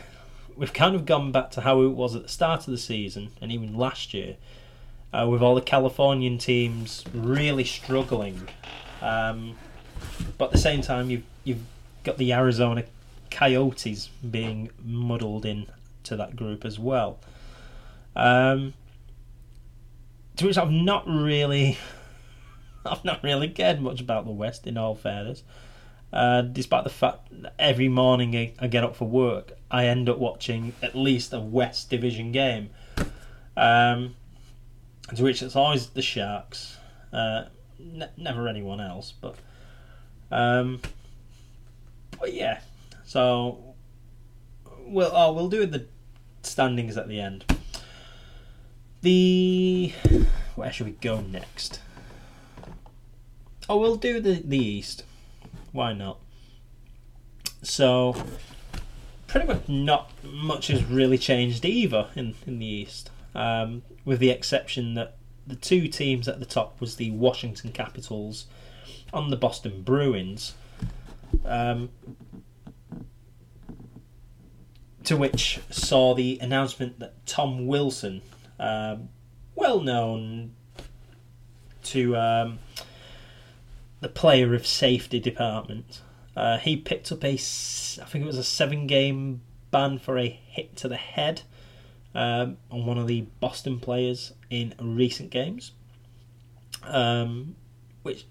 we've kind of gone back to how it was at the start of the season, and even last year, Uh, with all the Californian teams really struggling, um, but at the same time you've you've got the Arizona Coyotes being muddled in to that group as well. Um, to which I've not really, I've not really cared much about the West, in all fairness. Uh, despite the fact that every morning I, I get up for work, I end up watching at least a West Division game. Um, To which it's always the Sharks, uh, ne- never anyone else. But, um, but yeah. So we'll oh, we'll do the standings at the end. The where should we go next? Oh, we'll do the, the East. Why not? So pretty much not much has really changed either in, in the East. Um, with the exception that the two teams at the top was the Washington Capitals and the Boston Bruins, um, to which saw the announcement that Tom Wilson, um, well known to um, the player of safety department, uh, he picked up a, I think it was a seven-game ban for a hit to the head Um, on one of the Boston players in recent games, um, which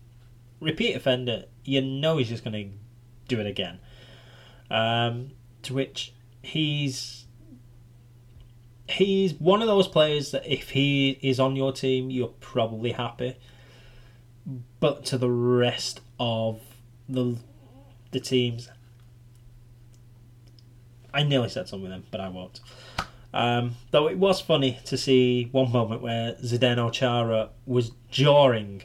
repeat offender, you know he's just going to do it again. Um, to which he's he's one of those players that if he is on your team, you're probably happy, but to the rest of the the teams, I nearly said something then, but I won't. Um, though it was funny to see one moment where Zdeno Chara was jawing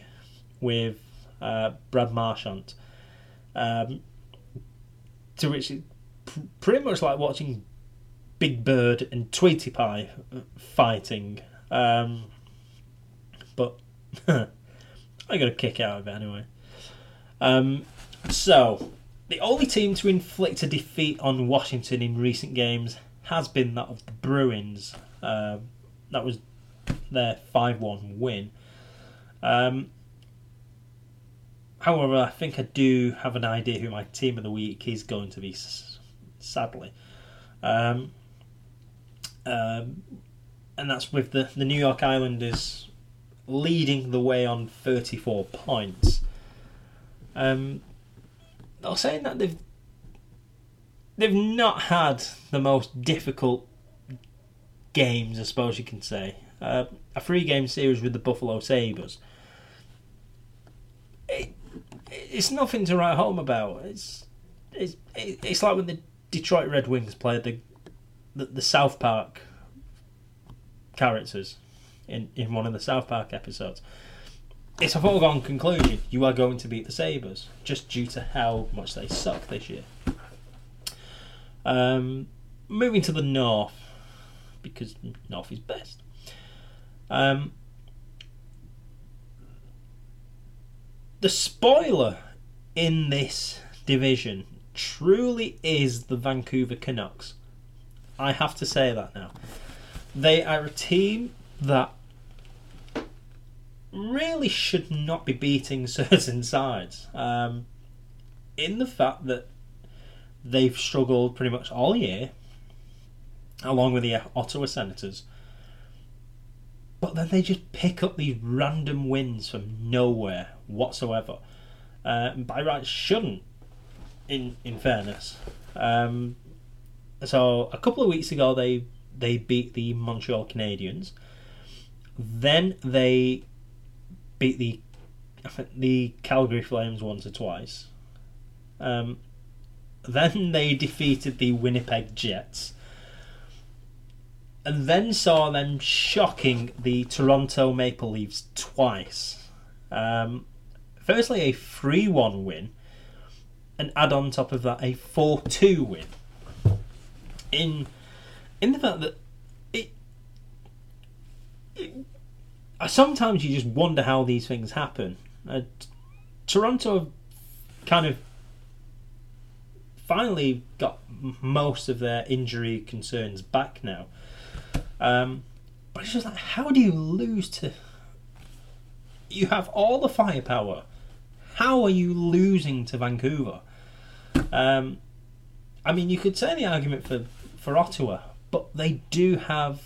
with uh, Brad Marchand, um, to which it's pr- pretty much like watching Big Bird and Tweety Pie fighting, um, but I got a kick out of it anyway. Um, so the only team to inflict a defeat on Washington in recent games has been that of the Bruins. Uh, that was their five one win. Um, however, I think I do have an idea who my team of the week is going to be, sadly. Um, um, and that's with the, the New York Islanders leading the way on thirty-four points. Um, I was saying that they've They've not had the most difficult games, I suppose you can say. Uh, a three-game series with the Buffalo Sabres. It, it's nothing to write home about. It's it's it's like when the Detroit Red Wings played the the, the South Park characters in, in one of the South Park episodes. It's a foregone conclusion. You are going to beat the Sabres, just due to how much they suck this year. Um, moving to the North, because North is best. Um, the spoiler in this division truly is the Vancouver Canucks. I have to say that now. They are a team that really should not be beating certain sides, um, in the fact that they've struggled pretty much all year, along with the Ottawa Senators. But then they just pick up these random wins from nowhere whatsoever. Uh, by rights, shouldn't, in in fairness. Um, so a couple of weeks ago, they they beat the Montreal Canadiens. Then they beat the the Calgary Flames once or twice. Um, then they defeated the Winnipeg Jets. And then saw them shocking the Toronto Maple Leafs twice. Um, firstly, a three one win, and add on top of that a four two win. In in the fact that it, it sometimes you just wonder how these things happen. Uh, t- Toronto kind of finally got most of their injury concerns back now. Um, but it's just like, how do you lose to... You have all the firepower. How are you losing to Vancouver? Um, I mean, you could say the argument for, for Ottawa, but they do have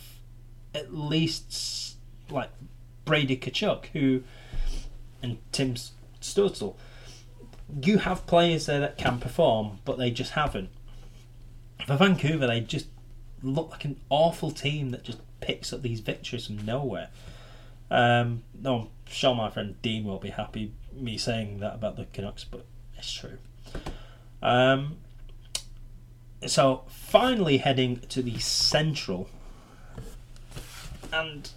at least like Brady Tkachuk who and Tim Stutzel. You have players there that can perform, but they just haven't. For Vancouver, they just look like an awful team that just picks up these victories from nowhere. Um, no, I'm sure my friend Dean won't be happy me saying that about the Canucks, but it's true. Um, so finally heading to the Central, and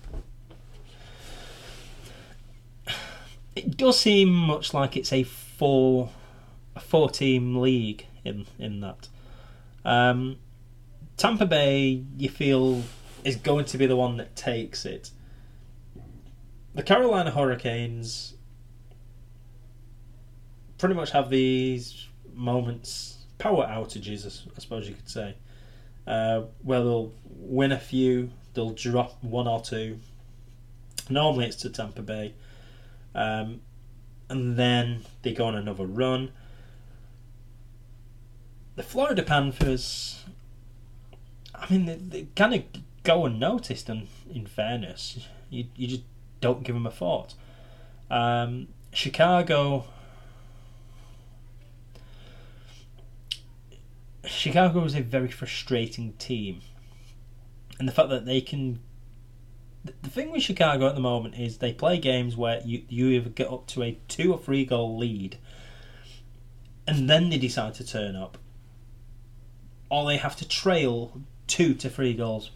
it does seem much like it's a four, a four-team league in in that. Um, Tampa Bay, you feel, is going to be the one that takes it. The Carolina Hurricanes pretty much have these moments, power outages, I suppose you could say, uh, where they'll win a few, they'll drop one or two. Normally it's to Tampa Bay. Um, and then they go on another run. The Florida Panthers... I mean, they, they kind of go unnoticed, and in fairness, you you just don't give them a thought. Um, Chicago, Chicago is a very frustrating team, and the fact that they can. The, the thing with Chicago at the moment is they play games where you you either get up to a two or three goal lead, and then they decide to turn up, or they have to trail two to three goals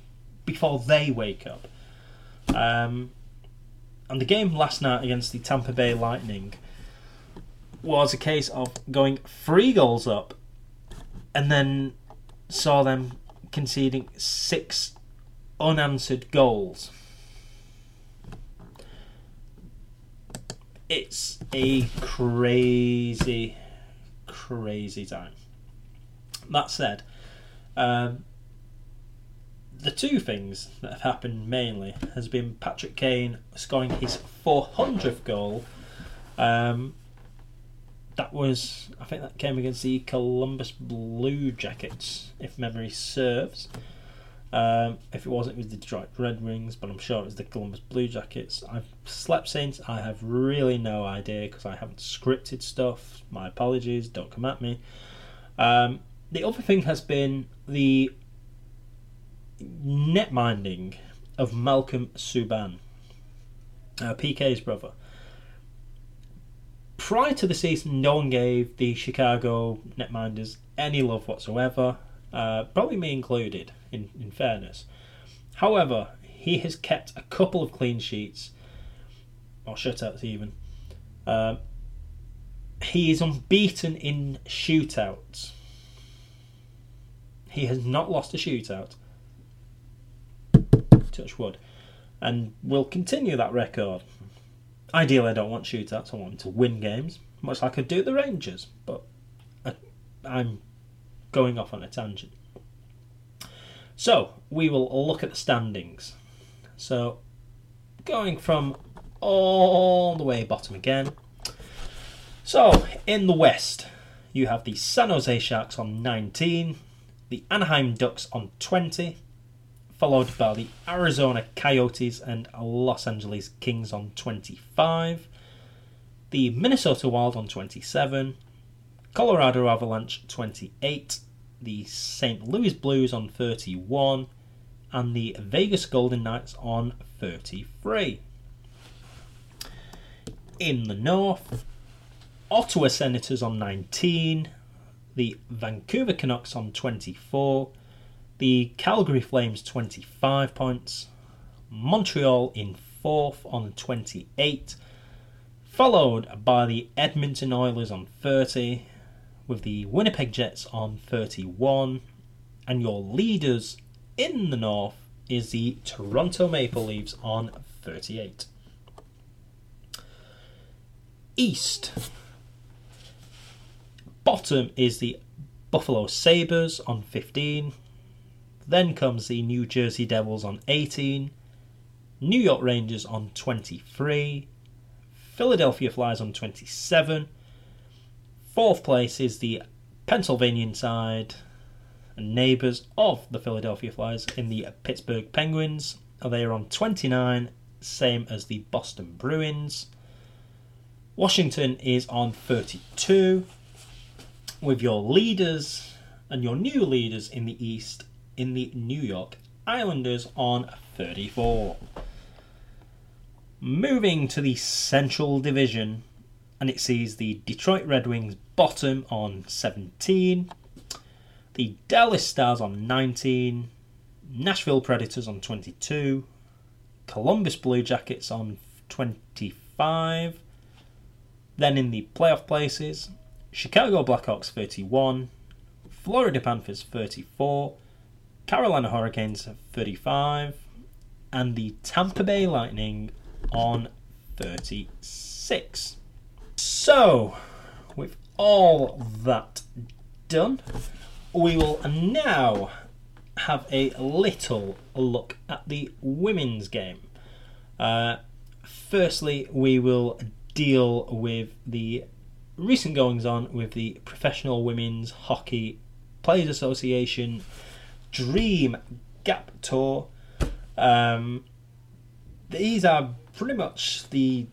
before they wake up. Um, and the game last night against the Tampa Bay Lightning was a case of going three goals up and then saw them conceding six unanswered goals. It's a crazy, crazy time. That said, um, the two things that have happened mainly has been Patrick Kane scoring his four hundredth goal. Um, that was, I think that came against the Columbus Blue Jackets, if memory serves. Um, if it wasn't, it was the Detroit Red Wings, but I'm sure it was the Columbus Blue Jackets. I've slept since. I have really no idea because I haven't scripted stuff. My apologies, don't come at me. Um, the other thing has been the netminding of Malcolm Subban, uh, P K's brother. Prior to the season, no one gave the Chicago netminders any love whatsoever, uh, probably me included, in, in fairness. However, he has kept a couple of clean sheets, or shutouts even. Uh, he is unbeaten in shootouts. He has not lost a shootout. Touch wood. And will continue that record. Ideally, I don't want shootouts. I want to win games, much like I do the Rangers. But I, I'm going off on a tangent. So, we will look at the standings. So, going from all the way bottom again. So, in the West, you have the San Jose Sharks on nineteen, the Anaheim Ducks on twenty, followed by the Arizona Coyotes and Los Angeles Kings on twenty-five, the Minnesota Wild on twenty-seven, Colorado Avalanche twenty-eight, the Saint Louis Blues on thirty-one, and the Vegas Golden Knights on thirty-three. In the North, Ottawa Senators on nineteen, the Vancouver Canucks on twenty-four, the Calgary Flames twenty-five points, Montreal in fourth on twenty-eight, followed by the Edmonton Oilers on thirty, with the Winnipeg Jets on thirty-one, and your leaders in the North is the Toronto Maple Leafs on thirty-eight. East. Bottom is the Buffalo Sabres on fifteen, then comes the New Jersey Devils on eighteen, New York Rangers on twenty-three, Philadelphia Flyers on twenty-seven, fourth place is the Pennsylvanian side and neighbours of the Philadelphia Flyers in the Pittsburgh Penguins. They are on twenty-nine, same as the Boston Bruins. Washington is on thirty-two, with your leaders and your new leaders in the East in the New York Islanders on thirty-four. Moving to the Central Division, and it sees the Detroit Red Wings bottom on seventeen, the Dallas Stars on nineteen, Nashville Predators on twenty-two, Columbus Blue Jackets on twenty-five, then in the playoff places, Chicago Blackhawks thirty-one, Florida Panthers thirty-four, Carolina Hurricanes thirty-five, and the Tampa Bay Lightning on thirty-six. So, with all that done, we will now have a little look at the women's game. Uh, firstly, we will deal with the recent goings-on with the Professional Women's Hockey Players Association Dream Gap Tour. Um, these are pretty much the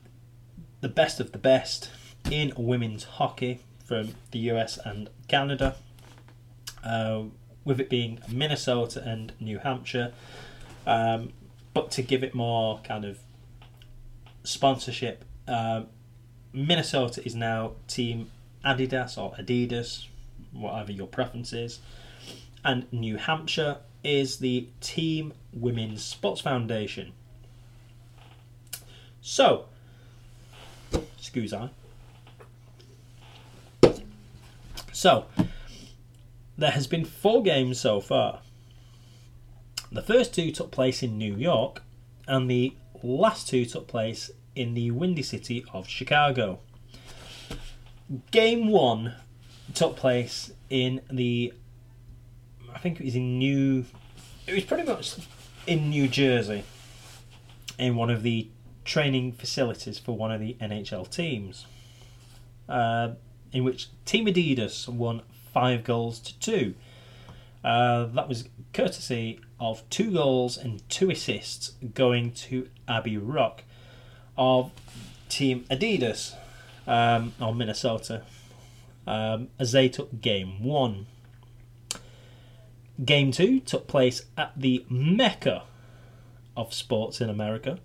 the best of the best in women's hockey from the U S and Canada, uh, with it being Minnesota and New Hampshire. Um, but to give it more kind of sponsorship, uh, Minnesota is now Team Adidas or Adidas, whatever your preference is, and New Hampshire is the Team Women's Sports Foundation. So, excuse I. So, there has been four games so far. The first two took place in New York, and the last two took place in the Windy City of Chicago. Game one took place in the, I think it was in New, it was pretty much in New Jersey, in one of the training facilities for one of the N H L teams, uh, in which Team Adidas won five goals to two. Uh, that was courtesy of two goals and two assists going to Abby Rock of Team Adidas, um, or Minnesota, um, as they took game one. Game two took place at the Mecca of sports in America,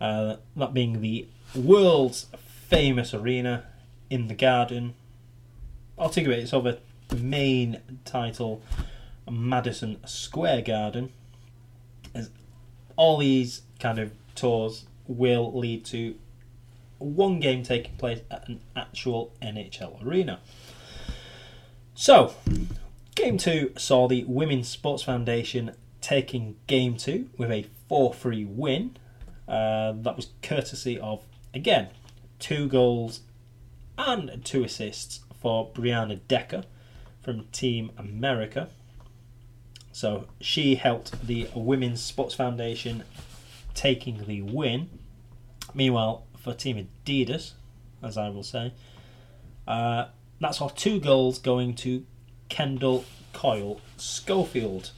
uh, that being the world's famous arena in the Garden. I'll take away its other main title, Madison Square Garden, as all these kind of tours will lead to one game taking place at an actual N H L arena. So, Game two saw the Women's Sports Foundation taking Game two with a four three win. Uh, that was courtesy of, again, two goals and two assists for Brianna Decker from Team America. So she helped the Women's Sports Foundation taking the win. Meanwhile, for Team Adidas, as I will say, uh, that's our two goals going to Kendall Coyle Schofield.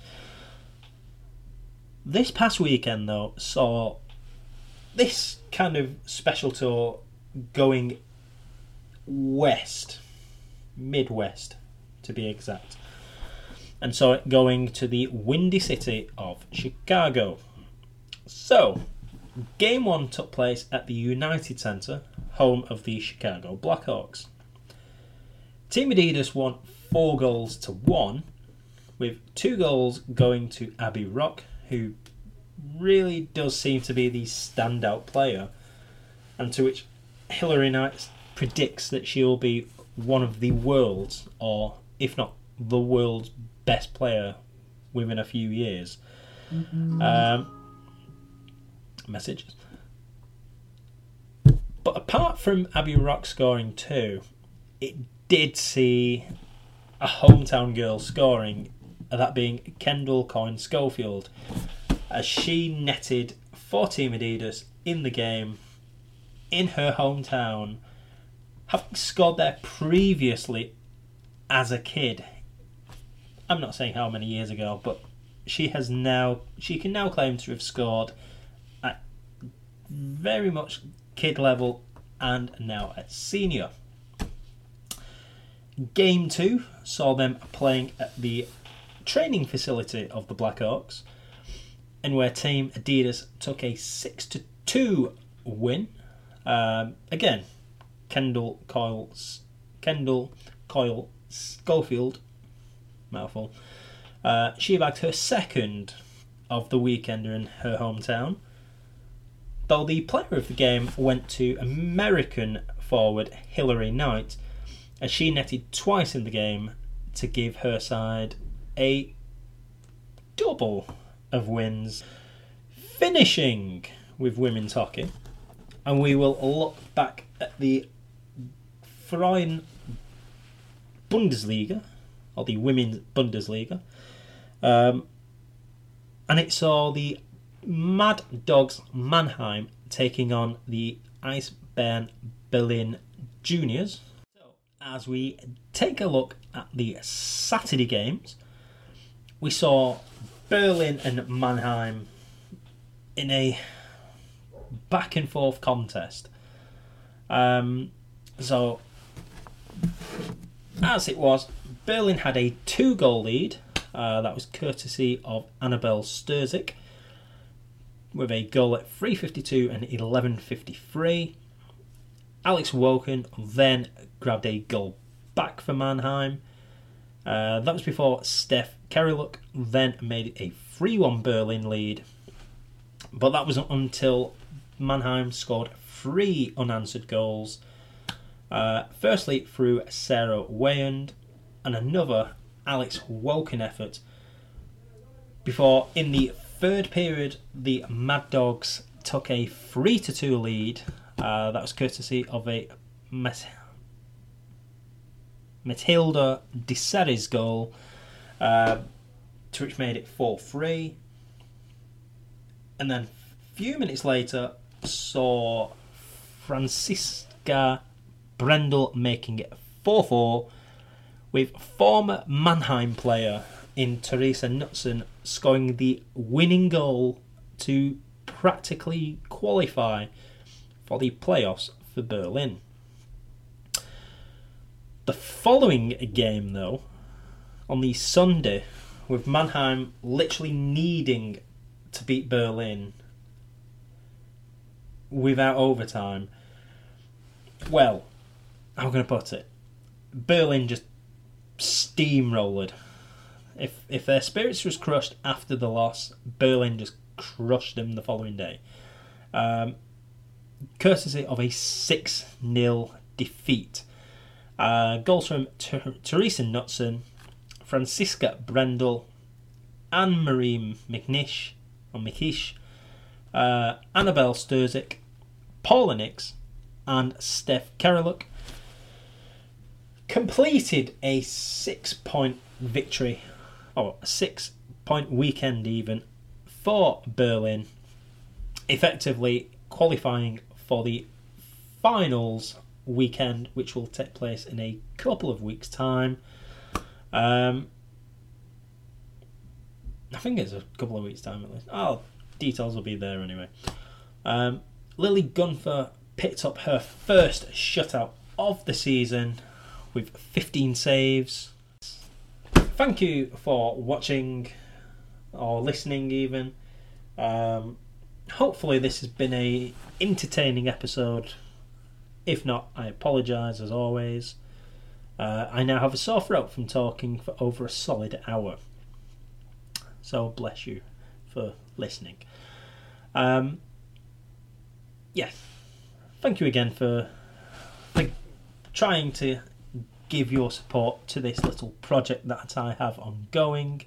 This past weekend, though, saw this kind of special tour going west, Midwest to be exact, and saw it going to the Windy City of Chicago. So, game one took place at the United Center, home of the Chicago Blackhawks. Team Adidas won four goals to one, with two goals going to Abbey Rock, who really does seem to be the standout player, and to which Hillary Knight predicts that she will be one of the world's, or if not the world's, best player within a few years. Mm-hmm. Um, messages. But apart from Abbey Rock scoring two, it did see a hometown girl scoring, that being Kendall Coyne Schofield, as she netted for Team Adidas in the game in her hometown, having scored there previously as a kid. I'm not saying how many years ago, but she has now she can now claim to have scored at very much kid level and now at senior. Game two saw them playing at the training facility of the Blackhawks, and where Team Adidas took a six to two win. Um, again, Kendall Coyle, Kendall Coyle Schofield, mouthful. Uh, she bagged her second of the weekend in her hometown, though the player of the game went to American forward Hillary Knight, as she netted twice in the game to give her side a double of wins, finishing with women's hockey. And we will look back at the Frauen Bundesliga, or the Women's Bundesliga, um, and it saw the Mad Dogs Mannheim taking on the Eisbären Berlin Juniors. So, as we take a look at the Saturday games, we saw Berlin and Mannheim in a back and forth contest. Um, so, as it was, Berlin had a two goal lead. Uh, that was courtesy of Annabelle Sturzik, with a goal at three fifty-two and eleven fifty-three. Alex Woken then grabbed a goal back for Mannheim. Uh, that was before Steph Kerriluk then made a three one Berlin lead. But that was until Mannheim scored three unanswered goals. Uh, firstly through Sarah Weyand, and another Alex Woken effort, before in the third period the Mad Dogs took a three to two lead. Uh, that was courtesy of a Mat- Matilda Diseri's goal, uh, to which made it four three. And then a few minutes later saw Franziska Brendel making it four four, with former Mannheim player in Teresa Knutson scoring the winning goal to practically qualify for the playoffs for Berlin. The following game, though, on the Sunday, with Mannheim literally needing to beat Berlin without overtime, well, how can I put it? Berlin just steamrollered. If if their spirits was crushed after the loss, Berlin just crushed them the following day, um, courtesy of a six nil defeat. Uh, goals from Ter- Teresa Knutson, Franziska Brendel, Anne-Marie McNish, or McKish, uh, Annabelle Sturzik, Paula Nix, and Steph Kerriluk completed a six-point victory, or a six-point weekend even, for Berlin, effectively qualifying for the finals weekend, which will take place in a couple of weeks' time. Um, I think it's a couple of weeks' time at least. Oh, details will be there anyway. Um, Lily Gunther picked up her first shutout of the season with fifteen saves. Thank you for watching or listening even. Um, hopefully this has been a entertaining episode. If not, I apologise as always. Uh, I now have a sore throat from talking for over a solid hour. So bless you for listening. Um, yeah. Thank you again for, for trying to give your support to this little project that I have ongoing.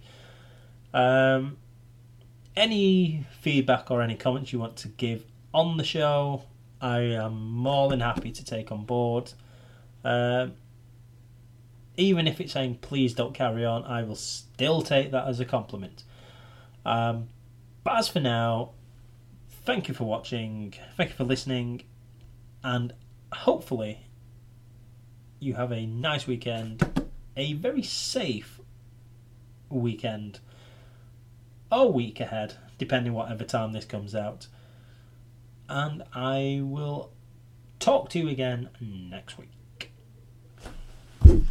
Um, any feedback or any comments you want to give on the show, I am more than happy to take on board. Um, even if it's saying please don't carry on, I will still take that as a compliment. Um, but as for now, thank you for watching, thank you for listening, and hopefully you have a nice weekend, a very safe weekend, or week ahead, depending whatever time this comes out. And I will talk to you again next week.